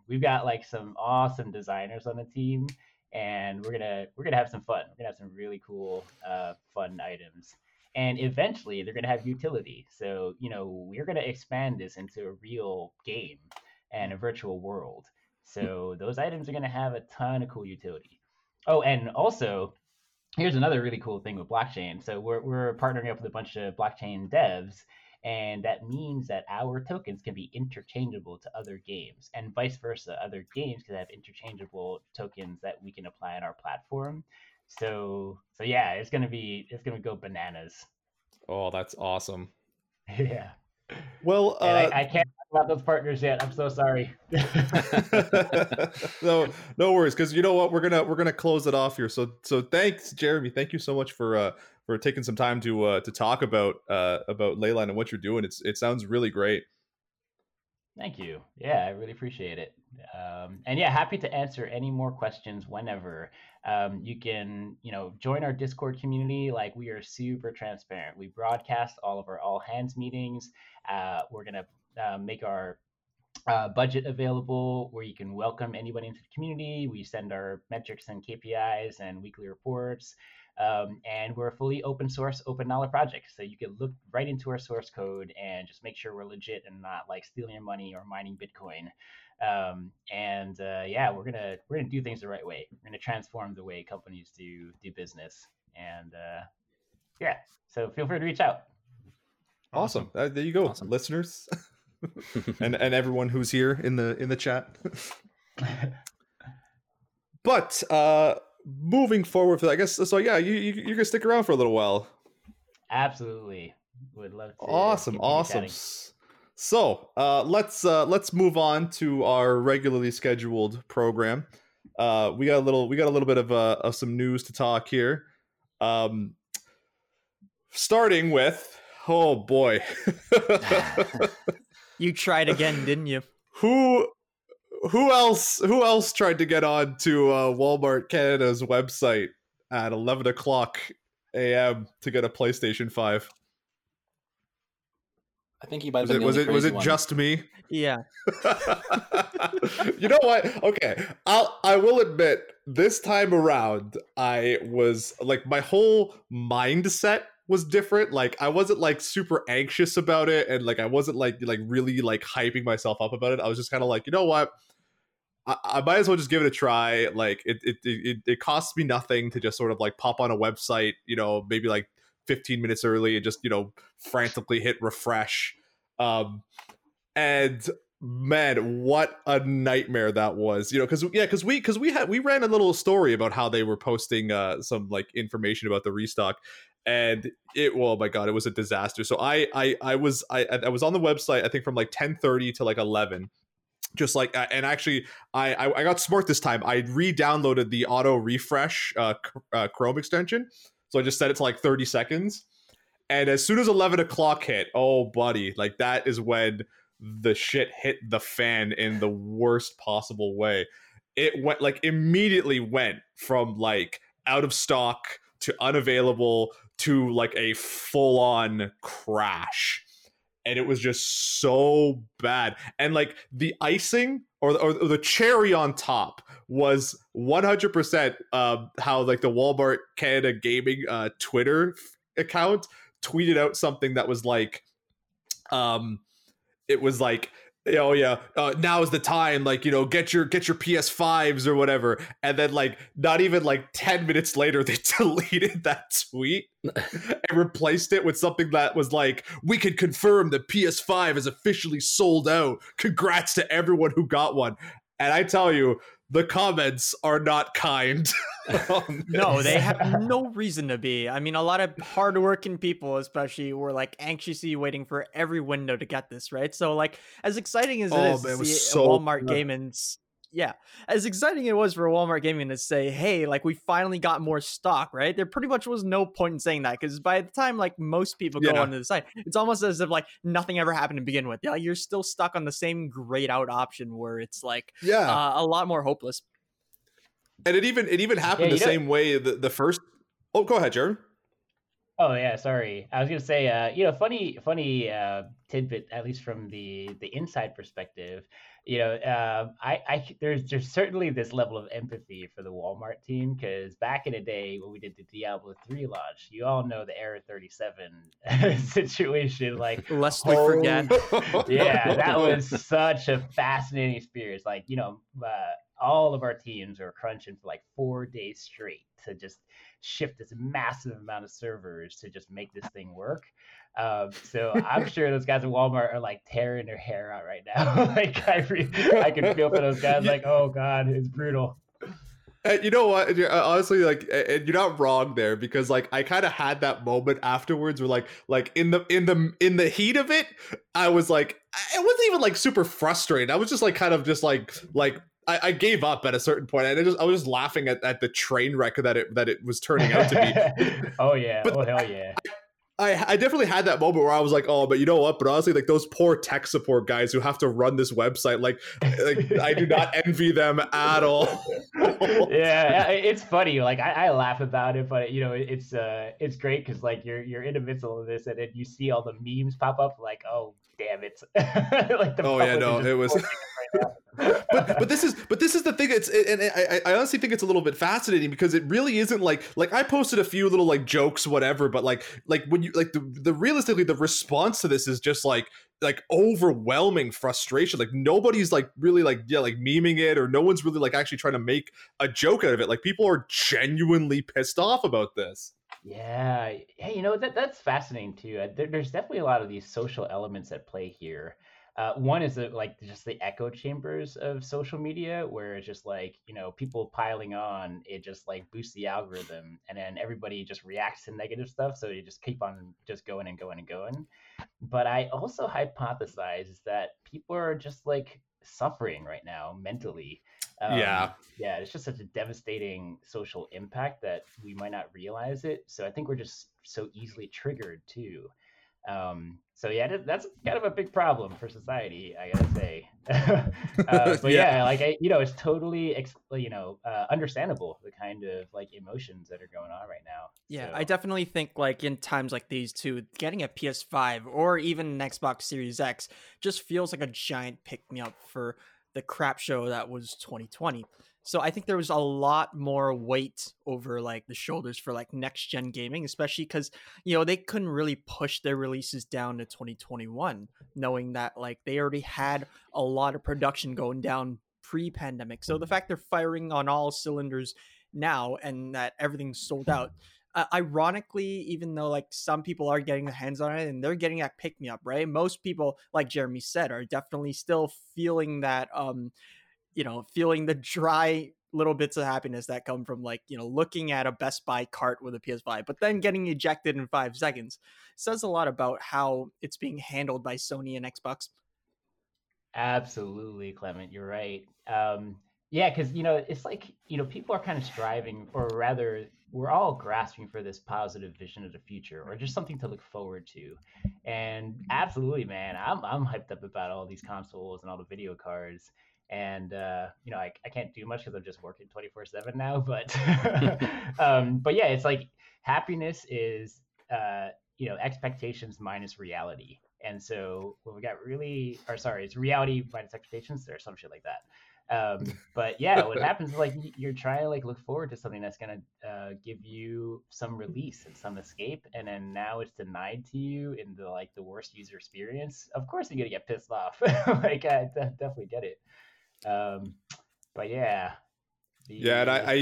We've got like some awesome designers on the team, and we're gonna have some fun. We're gonna have some really cool fun items, and eventually they're gonna have utility. So, you know, we're gonna expand this into a real game and a virtual world. So those items are gonna have a ton of cool utility. Oh, and also, here's another really cool thing with blockchain. So we're partnering up with a bunch of blockchain devs. And that means that our tokens can be interchangeable to other games, and vice versa. Other games can have interchangeable tokens that we can apply on our platform. So yeah, it's gonna go bananas. Oh, that's awesome. Yeah. Well, I can't talk about those partners yet. I'm so sorry. No worries, because you know what, we're gonna close it off here. So thanks, Jeremy. Thank you so much for taking some time to talk about Leyline and what you're doing. It sounds really great. Thank you. Yeah, I really appreciate it. And yeah, happy to answer any more questions whenever. You can, you know, join our Discord community. Like, we are super transparent. We broadcast all of our all hands meetings. We're gonna make our budget available where you can welcome anybody into the community. We send our metrics and KPIs and weekly reports. And we're a fully open source, open knowledge project. So you can look right into our source code and just make sure we're legit and not like stealing your money or mining Bitcoin. Yeah, we're gonna do things the right way. We're gonna transform the way companies do business. And yeah, so feel free to reach out. Awesome. There you go, awesome. Listeners, and everyone who's here in the chat. But moving forward, I guess. So yeah, you're gonna stick around for a little while. Absolutely, would love to. Awesome. So let's move on to our regularly scheduled program. We got a little bit of some news to talk here. Starting with, oh boy, you tried again, didn't you? Who else tried to get on to Walmart Canada's website at 11 o'clock a.m. to get a PlayStation 5? I think he might have been was it just me? Yeah. You know what? Okay. I will admit, this time around, I was like, my whole mindset was different. Like, I wasn't like super anxious about it, and like I wasn't like really like hyping myself up about it. I was just kind of like, you know what, I might as well just give it a try. Like, it costs me nothing to just sort of like pop on a website, you know, maybe like 15 minutes early and just, you know, frantically hit refresh. And man, what a nightmare that was, you know, because we ran a little story about how they were posting some like information about the restock, and oh my god, it was a disaster. So I was on the website, I think from like 10:30 to like 11, just like, and actually I got smart this time. I re-downloaded the auto refresh Chrome extension, so I just set it to like 30 seconds, and as soon as 11 o'clock hit, oh buddy, like that is when the shit hit the fan in the worst possible way. It went like immediately went from like out of stock to unavailable to like a full-on crash, and it was just so bad. And like the icing or the cherry on top was 100% how like the Walmart Canada Gaming Twitter account tweeted out something that was like, it was like Oh yeah, now is the time, like, you know, get your PS5s or whatever, and then like not even like 10 minutes later they deleted that tweet and replaced it with something that was like, we could confirm that PS5 is officially sold out, congrats to everyone who got one. And I tell you, the comments are not kind. No, they have no reason to be. I mean, a lot of hardworking people, especially, were like anxiously waiting for every window to get this, right? So, like, as exciting as it is to see Walmart Gaming, yeah, as exciting it was for Walmart Gaming to say, hey, like, we finally got more stock, right? There pretty much was no point in saying that, because by the time, like, most people go onto the site, it's almost as if, like, nothing ever happened to begin with. Yeah, you're still stuck on the same grayed out option where it's, like, a lot more hopeless. And it even happened the same way the first. Oh, go ahead, Jeremy. Oh yeah, sorry. I was gonna say, you know, funny tidbit, at least from the inside perspective. You know, I there's certainly this level of empathy for the Walmart team, because back in the day when we did the Diablo 3 launch, you all know the Area 37 situation. Like, lest we forget. Yeah, that was such a fascinating experience. Like, you know. All of our teams were crunching for like 4 days straight to just shift this massive amount of servers to just make this thing work. So I'm sure those guys at Walmart are like tearing their hair out right now. Like I can feel for those guys. Like, oh God, it's brutal. And you know what? Honestly, like, and you're not wrong there, because like I kind of had that moment afterwards where like in the heat of it, I was like, it wasn't even like super frustrated. I was just like kind of just like. I gave up at a certain point, and I was just laughing at the train wreck that it was turning out to be. Oh yeah, but oh hell yeah. I definitely had that moment where I was like, oh, but you know what? But honestly, like those poor tech support guys who have to run this website, like I do not envy them at all. Yeah, it's funny. Like I laugh about it, but you know, it's great because like you're in the midst of this, and then you see all the memes pop up. Like, oh damn it! Like the oh yeah, no, it was. But this is the thing. It's and I honestly think it's a little bit fascinating, because it really isn't like I posted a few little like jokes, whatever. But like when you like the realistically the response to this is just like overwhelming frustration. Like nobody's like really like yeah like memeing it, or no one's really like actually trying to make a joke out of it. Like people are genuinely pissed off about this. Yeah, hey, you know that's fascinating too. There's definitely a lot of these social elements at play here. One is like just the echo chambers of social media, where it's just like, you know, people piling on, it just like boosts the algorithm, and then everybody just reacts to negative stuff. So you just keep on just going and going and going. But I also hypothesize that people are just like suffering right now mentally. Yeah, it's just such a devastating social impact that we might not realize it. So I think we're just so easily triggered too. So yeah, that's kind of a big problem for society, I gotta say. But yeah, like you know, it's totally you know understandable, the kind of like emotions that are going on right now. Yeah, so. I definitely think like in times like these too, getting a PS5 or even an Xbox Series X just feels like a giant pick-me-up for the crap show that was 2020. So I think there was a lot more weight over like the shoulders for like next gen gaming, especially because, you know, they couldn't really push their releases down to 2021, knowing that like they already had a lot of production going down pre-pandemic. So the fact they're firing on all cylinders now and that everything's sold out, ironically, even though like some people are getting their hands on it and they're getting that pick me up, right? Most people, like Jeremy said, are definitely still feeling that, you know, feeling the dry little bits of happiness that come from like, you know, looking at a Best Buy cart with a PS5, but then getting ejected in 5 seconds. It says a lot about how it's being handled by Sony and Xbox. Absolutely, Clement, you're right. Yeah, because, you know, it's like, you know, people are kind of striving, or rather we're all grasping for this positive vision of the future, or just something to look forward to. And absolutely, man, I'm hyped up about all these consoles and all the video cards. And, you know, I can't do much because I'm just working 24/7 now. But but yeah, it's like happiness is, you know, expectations minus reality. And so when we got really, or sorry, it's reality minus expectations or some shit like that. But yeah, what happens is like you're trying to like look forward to something that's going to give you some release and some escape, and then now it's denied to you in the like the worst user experience. Of course you're going to get pissed off. Like I definitely get it. But yeah. Yeah, and I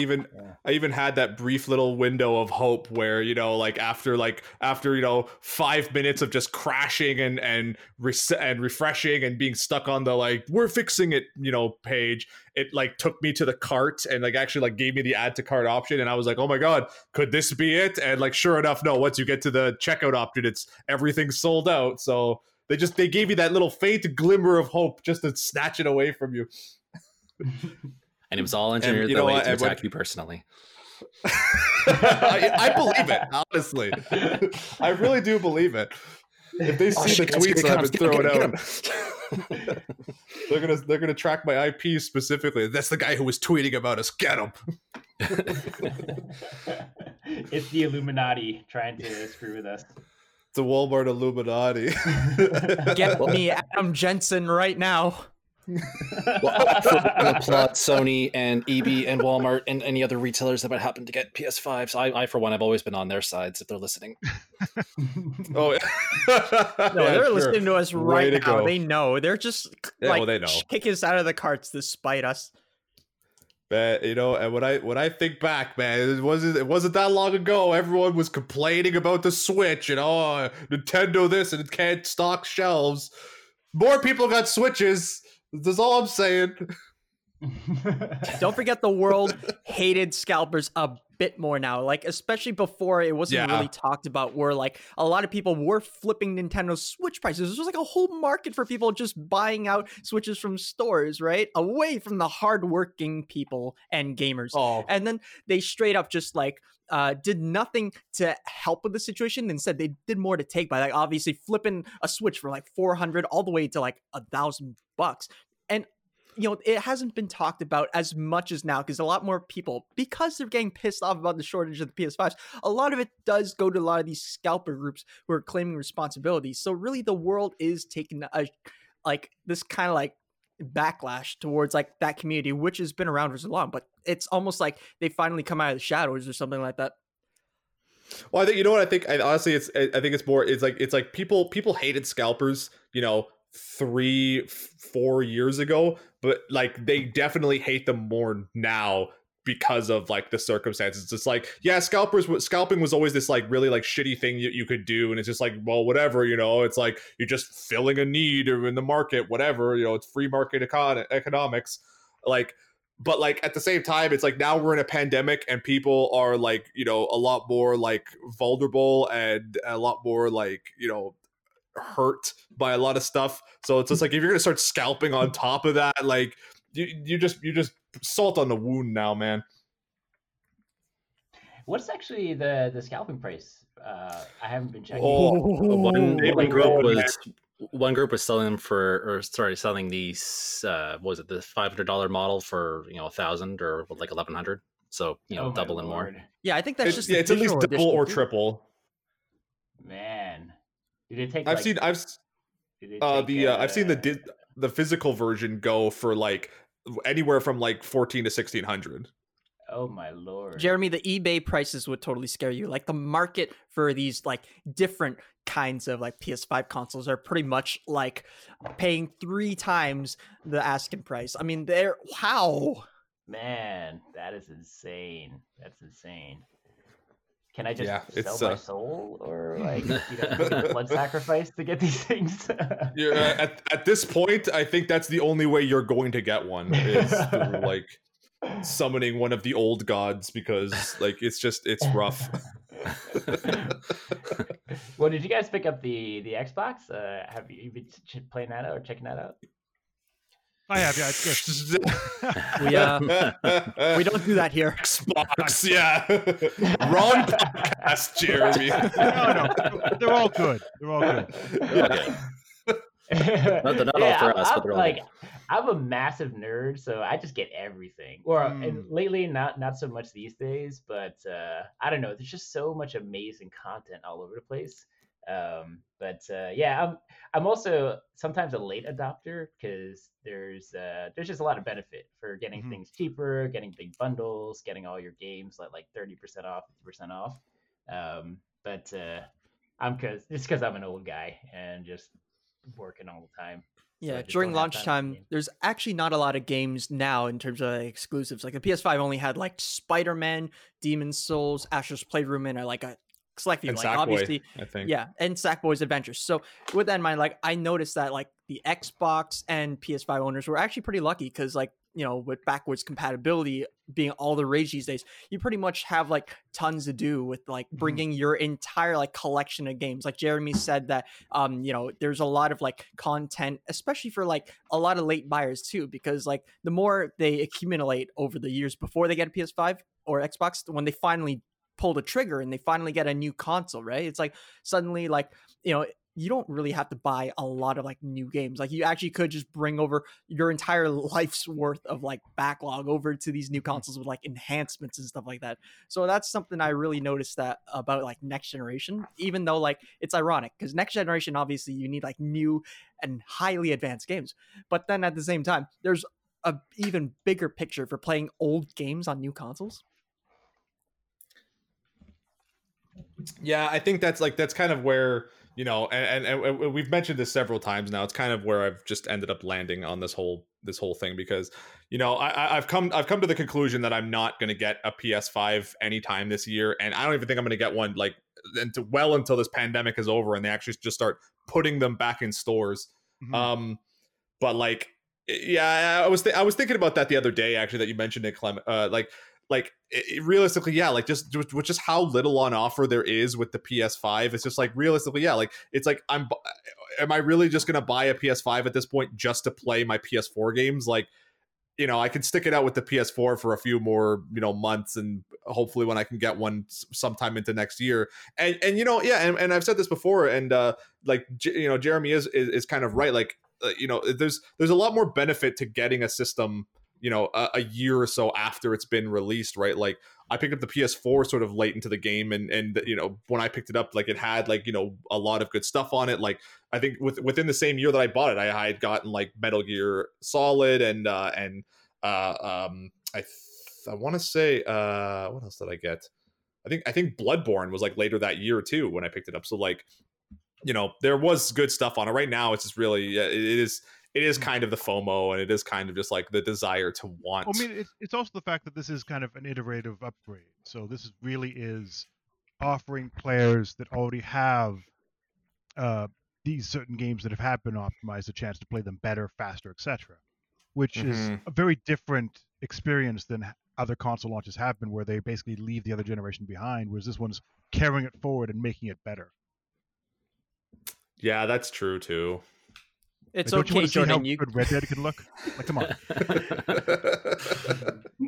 even had that brief little window of hope where, you know, after you know, 5 minutes of just crashing and refreshing and being stuck on the like we're fixing it, you know, page, it like took me to the cart and like actually like gave me the add to cart option, and I was like, oh my god, could this be it? And like sure enough, no, once you get to the checkout option, it's everything's sold out. So they gave you that little faint glimmer of hope just to snatch it away from you. And it was all engineered and, you know, the way to attack you personally. I believe it, honestly. I really do believe it. If they see the tweets I've been throwing out, they're gonna track my IP specifically. That's the guy who was tweeting about us. Get him. It's the Illuminati trying to screw with us. It's the Walmart Illuminati. Get me Adam Jensen right now. Well, for plot Sony and EB and Walmart and any other retailers that might happen to get PS5s, I for one, I've always been on their sides if they're listening. Oh, yeah. No, they're sure. Listening to us right to now. Go. They know. They're just like, well, they know. Kick us out of the carts to spite us. But, you know, and when I think back, man, it wasn't that long ago. Everyone was complaining about the Switch and Nintendo this and it can't stock shelves. More people got Switches. That's all I'm saying. Don't forget the world hated scalpers a bit more now. Like, especially before it wasn't really talked about, where like a lot of people were flipping Nintendo Switch prices. There was like a whole market for people just buying out Switches from stores, right? Away from the hardworking people and gamers. Oh. And then they straight up just like did nothing to help with the situation. Instead, they did more to take by, like, obviously flipping a Switch for like $400 all the way to like $1,000. And, you know, it hasn't been talked about as much as now, because a lot more people, because they're getting pissed off about the shortage of the PS5s, a lot of it does go to a lot of these scalper groups who are claiming responsibility. So really the world is taking like this kind of like backlash towards like that community, which has been around for so long, but it's almost like they finally come out of the shadows or something like that. Well, I think, you know what, I think it's like people hated scalpers, you know, 3-4 years ago, but like they definitely hate them more now because of like the circumstances. It's like, yeah, scalping was always this like really like shitty thing you could do, and it's just like, well, whatever, you know, it's like you're just filling a need or in the market, whatever, you know, it's free market economics, like. But like at the same time, it's like now we're in a pandemic and people are like, you know, a lot more like vulnerable and a lot more like, you know, hurt by a lot of stuff. So it's just like if you're gonna start scalping on top of that, like you just salt on the wound now, man. What's actually the scalping price? I haven't been checking. One group was selling them selling these the $500 model for, you know, 1,000 or like 1,100. So, you know, double and more. Yeah, I think that's it's at least double edition. Or triple. Man. I've seen the physical version go for like anywhere from like 14 to 1,600. Oh my lord. Jeremy, the eBay prices would totally scare you. Like the market for these like different kinds of like PS5 consoles are pretty much like paying 3 times the asking price. I mean, man, that is insane. That's insane. Can I just sell my soul or like, you know, blood sacrifice to get these things? Yeah, at this point, I think that's the only way you're going to get one is through, like, summoning one of the old gods, because like it's rough. Well, did you guys pick up the Xbox? Have you been playing that out or checking that out? I have, yeah. It's good. We don't do that here. Xbox, yeah. Wrong podcast, Jeremy. No, they're all good. Okay. They're all good. I'm a massive nerd, so I just get everything. And lately, not so much these days, but I don't know. There's just so much amazing content all over the place. Yeah, I'm also sometimes a late adopter because there's just a lot of benefit for getting things cheaper, getting big bundles, getting all your games at like 30% off, 50% off. But it's because I'm an old guy and just working all the time. Yeah, during launch time, there's actually not a lot of games now in terms of like, exclusives. Like the PS5 only had like Spider-Man, Demon's Souls, Astro's Playroom, and like a select few. Like Sackboy, obviously, I think. Yeah, and Sackboy's Adventures. So with that in mind, like I noticed that like the Xbox and PS5 owners were actually pretty lucky because like, you know, with backwards compatibility being all the rage these days, you pretty much have like tons to do with like bringing your entire like collection of games. Like Jeremy said that, you know, there's a lot of like content, especially for like a lot of late buyers too, because like the more they accumulate over the years before they get a PS5 or Xbox, when they finally pull the trigger and they finally get a new console, right? It's like suddenly like, you know, you don't really have to buy a lot of like new games. Like you actually could just bring over your entire life's worth of like backlog over to these new consoles with like enhancements and stuff like that. So that's something I really noticed that about like next generation, even though like it's ironic because next generation, obviously you need like new and highly advanced games. But then at the same time, there's a even bigger picture for playing old games on new consoles. Yeah, I think that's like, that's kind of where, you know, and we've mentioned this several times now. It's kind of where I've just ended up landing on this whole thing because, you know, I've come to the conclusion that I'm not going to get a PS5 anytime this year, and I don't even think I'm going to get one like until this pandemic is over and they actually just start putting them back in stores. But like, yeah, I was thinking about that the other day actually that you mentioned it, Clem. Realistically, yeah, like just how little on offer there is with the PS5. It's just like realistically, yeah, like it's like am I really just gonna buy a PS5 at this point just to play my PS4 games? Like, you know, I can stick it out with the PS4 for a few more, you know, months, and hopefully when I can get one sometime into next year. And you know, yeah, and I've said this before, and Jeremy is kind of right. Like, you know, there's a lot more benefit to getting a system, you know, a year or so after it's been released, right? Like I picked up the PS4 sort of late into the game, and you know, when I picked it up, like it had like, you know, a lot of good stuff on it. Like I think within the same year that I bought it, I had gotten like Metal Gear Solid and I want to say what else did I get? I think Bloodborne was like later that year too when I picked it up. So like, you know, there was good stuff on it. Right now, it's just really it is kind of the FOMO, and it is kind of just like the desire to want. Well, I mean, it's also the fact that this is kind of an iterative upgrade. So this really is offering players that already have these certain games that have had been optimized a chance to play them better, faster, etc., which is a very different experience than other console launches have been, where they basically leave the other generation behind, whereas this one's carrying it forward and making it better. Yeah, that's true, too. It's like, okay, Jordan. You good Red Dead can look. Like, come on.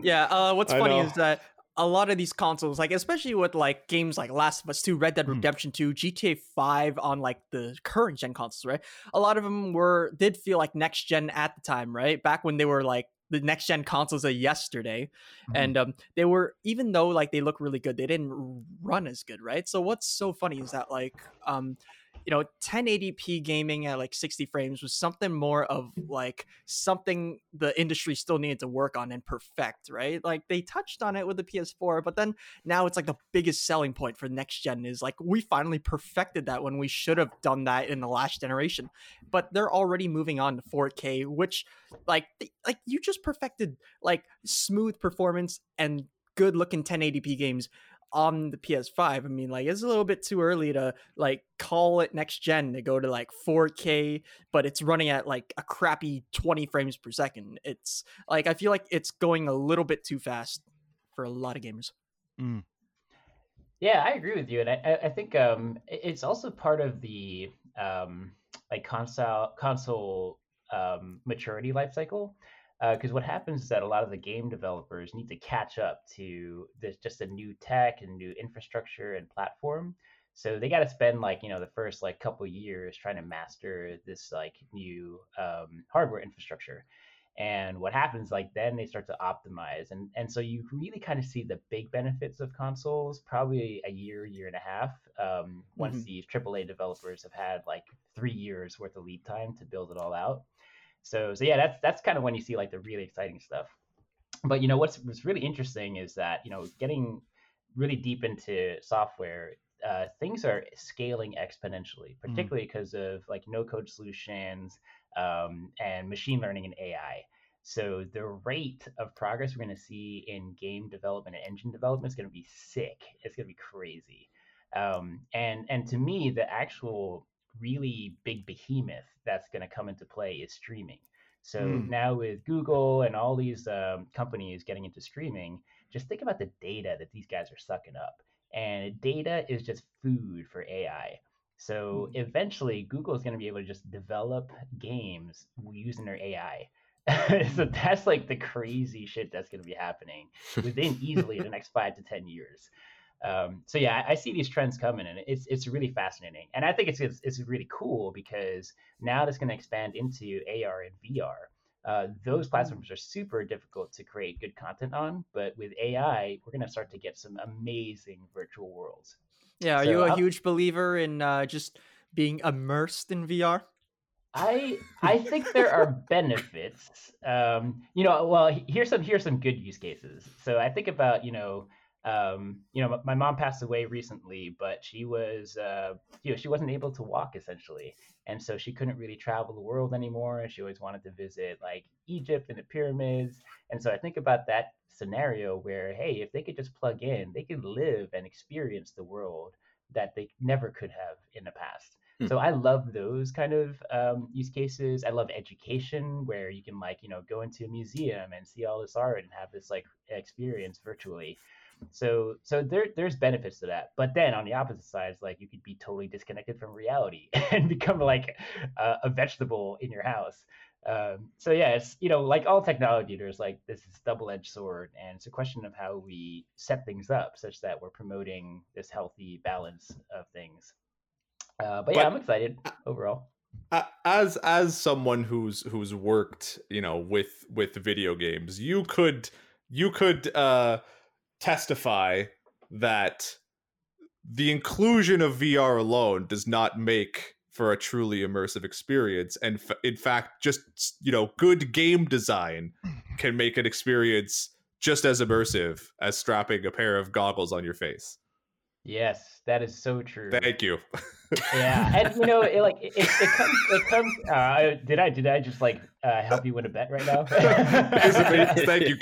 Yeah. What's funny is that a lot of these consoles, like especially with like games like Last of Us 2, Red Dead Redemption 2, GTA 5 on like the current gen consoles, right? A lot of them did feel like next gen at the time, right? Back when they were like the next gen consoles of yesterday, and they were, even though like they look really good, they didn't run as good, right? So what's so funny is that like you know, 1080p gaming at like 60 frames was something more of like something the industry still needed to work on and perfect, right? Like they touched on it with the PS4, but then now it's like the biggest selling point for next gen is like, we finally perfected that when we should have done that in the last generation. But they're already moving on to 4K, which like you just perfected like smooth performance and good looking 1080p games on the PS5. I mean, like, it's a little bit too early to like call it next gen to go to like 4K, but it's running at like a crappy 20 frames per second. It's like, I feel like it's going a little bit too fast for a lot of gamers. Yeah, I agree with you, and I think it's also part of the like console maturity life cycle. Because what happens is that a lot of the game developers need to catch up to this, just a new tech and new infrastructure and platform. So they got to spend like, you know, the first like couple years trying to master this like new hardware infrastructure. And what happens, like, then they start to optimize. And so you really kind of see the big benefits of consoles probably a year, year and a half, once these AAA developers have had, like, 3 years worth of lead time to build it all out. So yeah, that's kind of when you see, like, the really exciting stuff. But, you know, what's really interesting is that, you know, getting really deep into software, things are scaling exponentially, particularly because of, like, no-code solutions, and machine learning and AI. So the rate of progress we're going to see in game development and engine development is going to be sick. It's going to be crazy. And to me, the actual really big behemoth that's going to come into play is streaming. So now with Google and all these companies getting into streaming, just think about the data that these guys are sucking up. And data is just food for AI. So eventually, Google is going to be able to just develop games using their AI. So that's like the crazy shit that's going to be happening within easily the next 5 to 10 years. So yeah, I see these trends coming, and it's really fascinating. And I think it's really cool because now it's going to expand into AR and VR. Those platforms are super difficult to create good content on, but with AI, we're going to start to get some amazing virtual worlds. Yeah, are you a huge believer in just being immersed in VR? I think there are benefits. You know, well, here's some good use cases. So I think about, my mom passed away recently, but she was, she wasn't able to walk essentially, and so she couldn't really travel the world anymore. She always wanted to visit like Egypt and the pyramids, and so I think about that scenario where, hey, if they could just plug in, they could live and experience the world that they never could have in the past. So I love those kind of use cases. I love education where you can go into a museum and see all this art and have this like experience virtually. So there's benefits to that. But then on the opposite side, it's like you could be totally disconnected from reality and become like a vegetable in your house. So yeah, it's, like all technology, there's like this double-edged sword, and it's a question of how we set things up such that we're promoting this healthy balance of things. But I'm excited overall. As someone who's worked, with video games, you could testify that the inclusion of VR alone does not make for a truly immersive experience, and in fact, just good game design can make an experience just as immersive as strapping a pair of goggles on your face. Yes, that is so true. Thank you. Yeah, and it comes. Did I just help you win a bet right now? Thank you.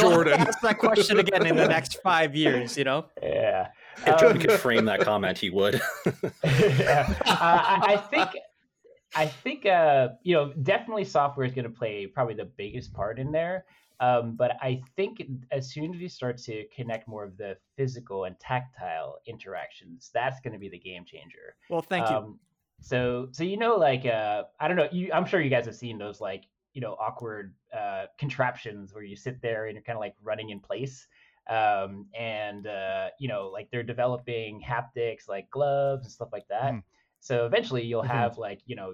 Jordan. You'll ask that question again in the next 5 years. Yeah. If Jordan could frame that comment, he would. Yeah. I think. Definitely, software is going to play probably the biggest part in there. But I think as soon as we start to connect more of the physical and tactile interactions, that's going to be the game changer. Well, thank you. So I don't know. I'm sure you guys have seen those awkward contraptions where you sit there and you're kind of like running in place. They're developing haptics like gloves and stuff like that. So eventually you'll have you'll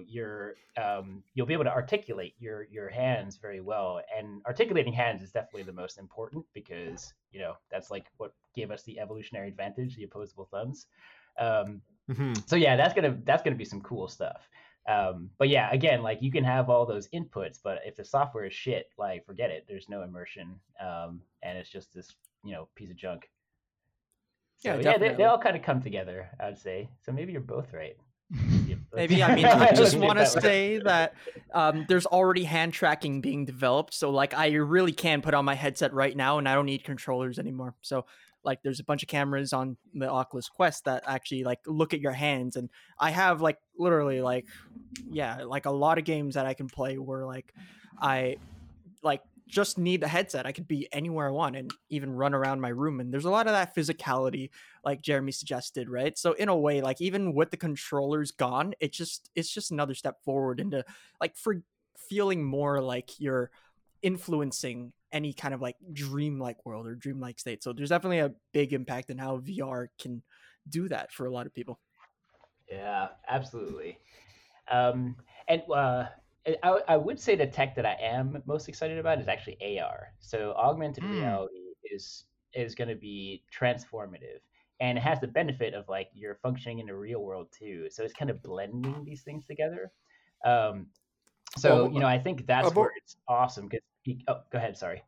be able to articulate your hands very well. And articulating hands is definitely the most important because, that's like what gave us the evolutionary advantage, the opposable thumbs. So yeah, that's going to be some cool stuff. But yeah, again, you can have all those inputs, but if the software is shit, forget it, there's no immersion. And it's just this, piece of junk. So, yeah, they all kind of come together, I would say. So maybe you're both right. Maybe. I mean, I just want to say that there's already hand tracking being developed. So I really can put on my headset right now and I don't need controllers anymore. So there's a bunch of cameras on the Oculus Quest that actually look at your hands. And I have literally a lot of games that I can play where I just need the headset. I could be anywhere I want and even run around my room. And there's a lot of that physicality, like Jeremy suggested, right? So in a way, even with the controllers gone, it's just another step forward into for feeling more you're influencing any kind of dreamlike world or dreamlike state. So there's definitely a big impact in how VR can do that for a lot of people. Yeah, absolutely. And I would say the tech that I am most excited about is actually AR. So augmented reality is going to be transformative, and it has the benefit of like you're functioning in the real world too. So it's kind of blending these things together. So, I think that's where it's awesome. Because go ahead. Sorry.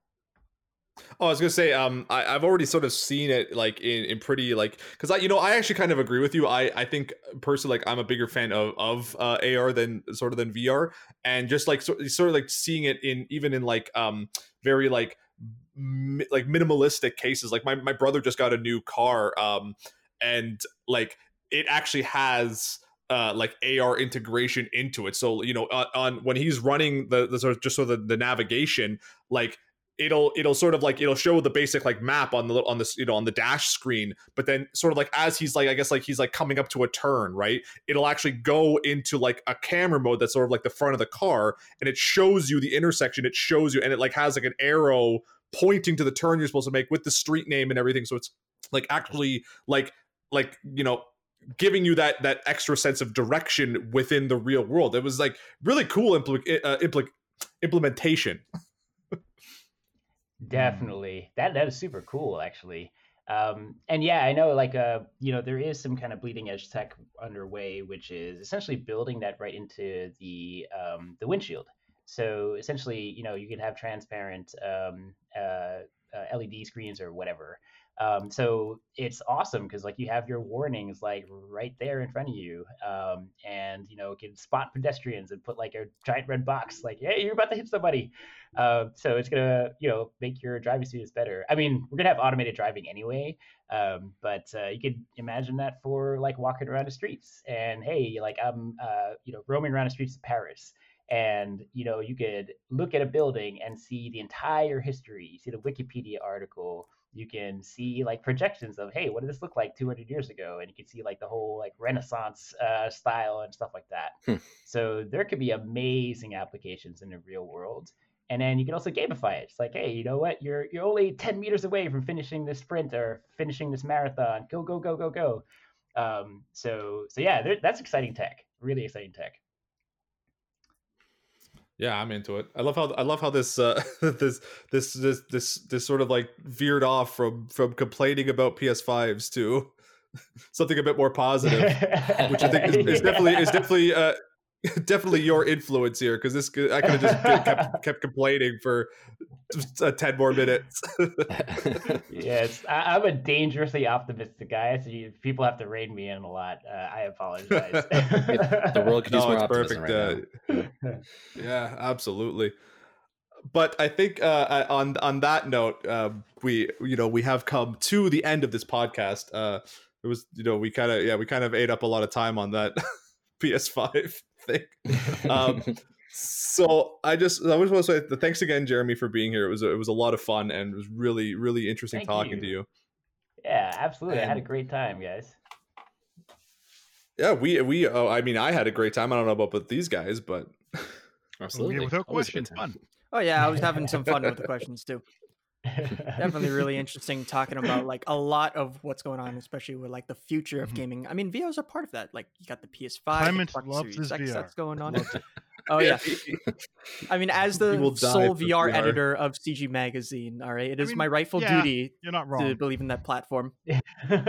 Oh, I was gonna say, I've already sort of seen it, like in pretty, like, because I actually kind of agree with you. I think personally, like, I'm a bigger fan of AR than VR, and just like sort of like seeing it in like very like minimalistic cases. Like my brother just got a new car, and like it actually has. Like AR integration into it, so on when he's running the sort of just sort of the navigation, like it'll sort of like it'll show the basic like map on the dash screen, but then sort of like as he's like I guess like he's like coming up to a turn, right? It'll actually go into like a camera mode that's sort of like the front of the car, and it shows you the intersection, it shows you, and it like has like an arrow pointing to the turn you're supposed to make with the street name and everything, so it's like actually like giving you that extra sense of direction within the real world. It was like really cool implementation. Definitely. That is super cool actually. And yeah, I know like, there is some kind of bleeding edge tech underway, which is essentially building that right into the windshield. So essentially, you can have transparent LED screens or whatever. So it's awesome because like you have your warnings like right there in front of you, and can spot pedestrians and put like a giant red box like, hey, you're about to hit somebody. So it's gonna make your driving experience better. I mean, we're gonna have automated driving anyway, but you could imagine that for like walking around the streets. And hey, like I'm roaming around the streets of Paris. And, you could look at a building and see the entire history. You see the Wikipedia article. You can see like projections of, hey, what did this look like 200 years ago? And you can see like the whole like Renaissance style and stuff like that. So there could be amazing applications in the real world. And then you can also gamify it. It's like, hey, you know what? You're only 10 meters away from finishing this sprint or finishing this marathon. Go, go, go, go, go. So yeah, that's exciting tech. Really exciting tech. Yeah, I'm into it. I love how this this sort of like veered off from complaining about PS5s to something a bit more positive, which I think is definitely your influence here, because this I could have just kept complaining for 10 more minutes. Yes, I'm a dangerously optimistic guy, so people have to rein me in a lot. I apologize. The world could use more optimism right now. Yeah, absolutely. But I think on that note, we have come to the end of this podcast. It was we kind of ate up a lot of time on that PS5 thing. So I just want to say thanks again, Jeremy, for being here. It was a lot of fun, and it was really, really interesting talking to you. Yeah, absolutely. I had a great time, guys. Yeah, I had a great time. I don't know about these guys, but absolutely. Without questions, fun. Oh yeah, I was having some fun with the questions too. Definitely really interesting talking about like a lot of what's going on, especially with like the future of gaming. I mean, VR is a part of that. Like you got the PS5, Xbox Series X that's going on. Oh yeah. I mean, as the sole VR editor of CG magazine, all right, it is my rightful duty to believe in that platform.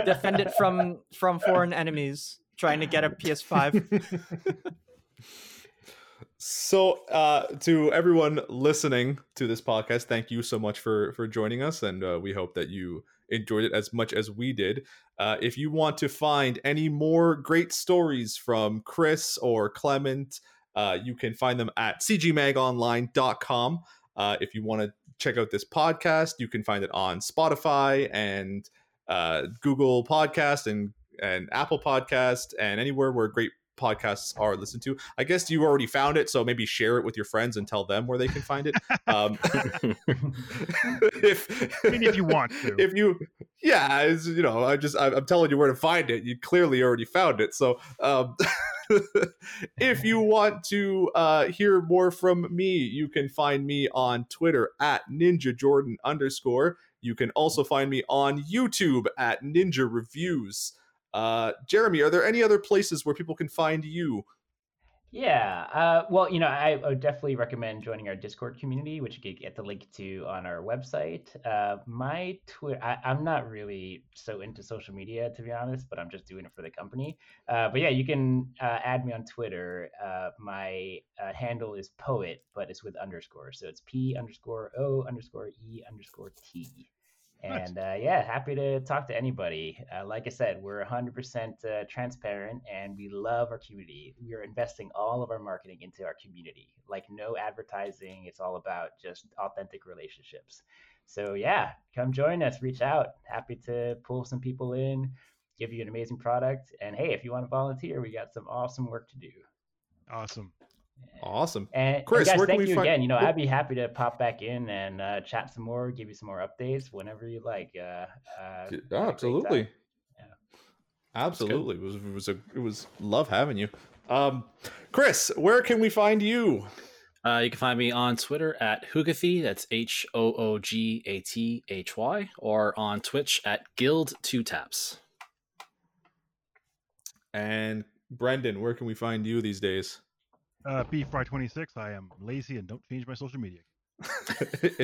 Defend it from foreign enemies trying to get a PS5. So to everyone listening to this podcast, thank you so much for joining us, and we hope that you enjoyed it as much as we did. If you want to find any more great stories from Chris or Clement, you can find them at cgmagonline.com. If you want to check out this podcast, you can find it on Spotify and Google Podcast and Apple Podcast and anywhere where great podcasts are listened to. I guess you already found it, so maybe share it with your friends and tell them where they can find it. If you want to, I'm telling you where to find it. You clearly already found it. So if you want to hear more from me, you can find me on Twitter at ninjajordan_. You can also find me on YouTube at Ninja Reviews. Jeremy, are there any other places where people can find you? Yeah. Well, I would definitely recommend joining our Discord community, which you could get the link to on our website. My Twitter, I'm not really so into social media, to be honest, but I'm just doing it for the company. But yeah, you can add me on Twitter. My handle is poet, but it's with underscores. So it's p_o_e_t. And yeah, happy to talk to anybody. Like I said, we're 100% transparent, and we love our community. We are investing all of our marketing into our community, like no advertising. It's all about just authentic relationships. So yeah, come join us, reach out. Happy to pull some people in, give you an amazing product. And hey, if you want to volunteer, we got some awesome work to do. Awesome. Awesome. And Chris, and guys, thank you again. I'd be happy to pop back in and chat some more, give you some more updates whenever you like. Absolutely. Yeah. Absolutely. It was love having you. Chris, where can we find you? You can find me on Twitter at Hoogathy, that's HOOGATHY, or on Twitch at Guild2Taps. And Brendan, where can we find you these days? Beef Fry 26. I am lazy and don't change my social media.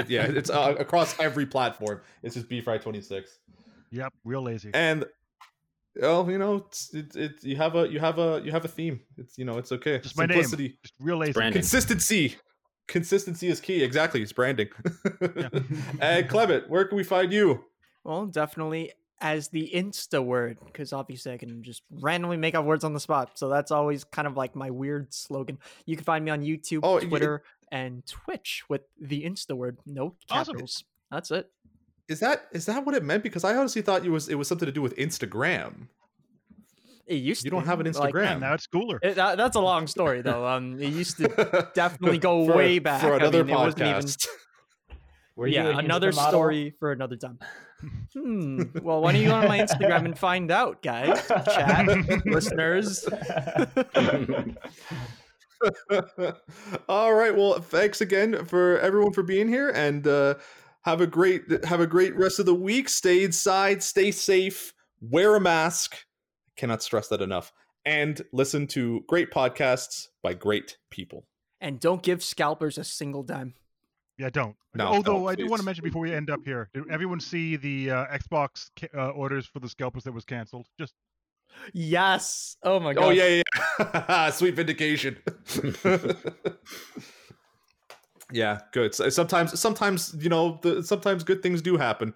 Yeah, it's across every platform. It's just Beef Fry 26. Yep, real lazy. And it's you have a theme. It's it's okay. Just simplicity. My name. Just real lazy. Consistency. Consistency is key. Exactly. It's branding. Yeah. And Clement, where can we find you? Well, definitely as the Insta word, because obviously I can just randomly make up words on the spot. So that's always kind of like my weird slogan. You can find me on YouTube, Twitter, and Twitch with the Insta word, no capitals. Awesome. That's it. Is that what it meant? Because I honestly thought it was something to do with Instagram. It used to. You don't have an Instagram. Now it's cooler. That's a long story though. It used to definitely go way back for another podcast. It wasn't even... another story for another time. Well, why don't you go on my Instagram and find out, guys? Chat, listeners. All right. Well, thanks again for everyone for being here, and have a great rest of the week. Stay inside, stay safe, wear a mask. I cannot stress that enough. And listen to great podcasts by great people. And don't give scalpers a single dime. Yeah, don't. No, although I do want to mention before we end up here, did everyone see the Xbox orders for the scalpers that was canceled? Just yes. Oh my god. Oh yeah. Sweet vindication. Yeah, good. Sometimes good things do happen.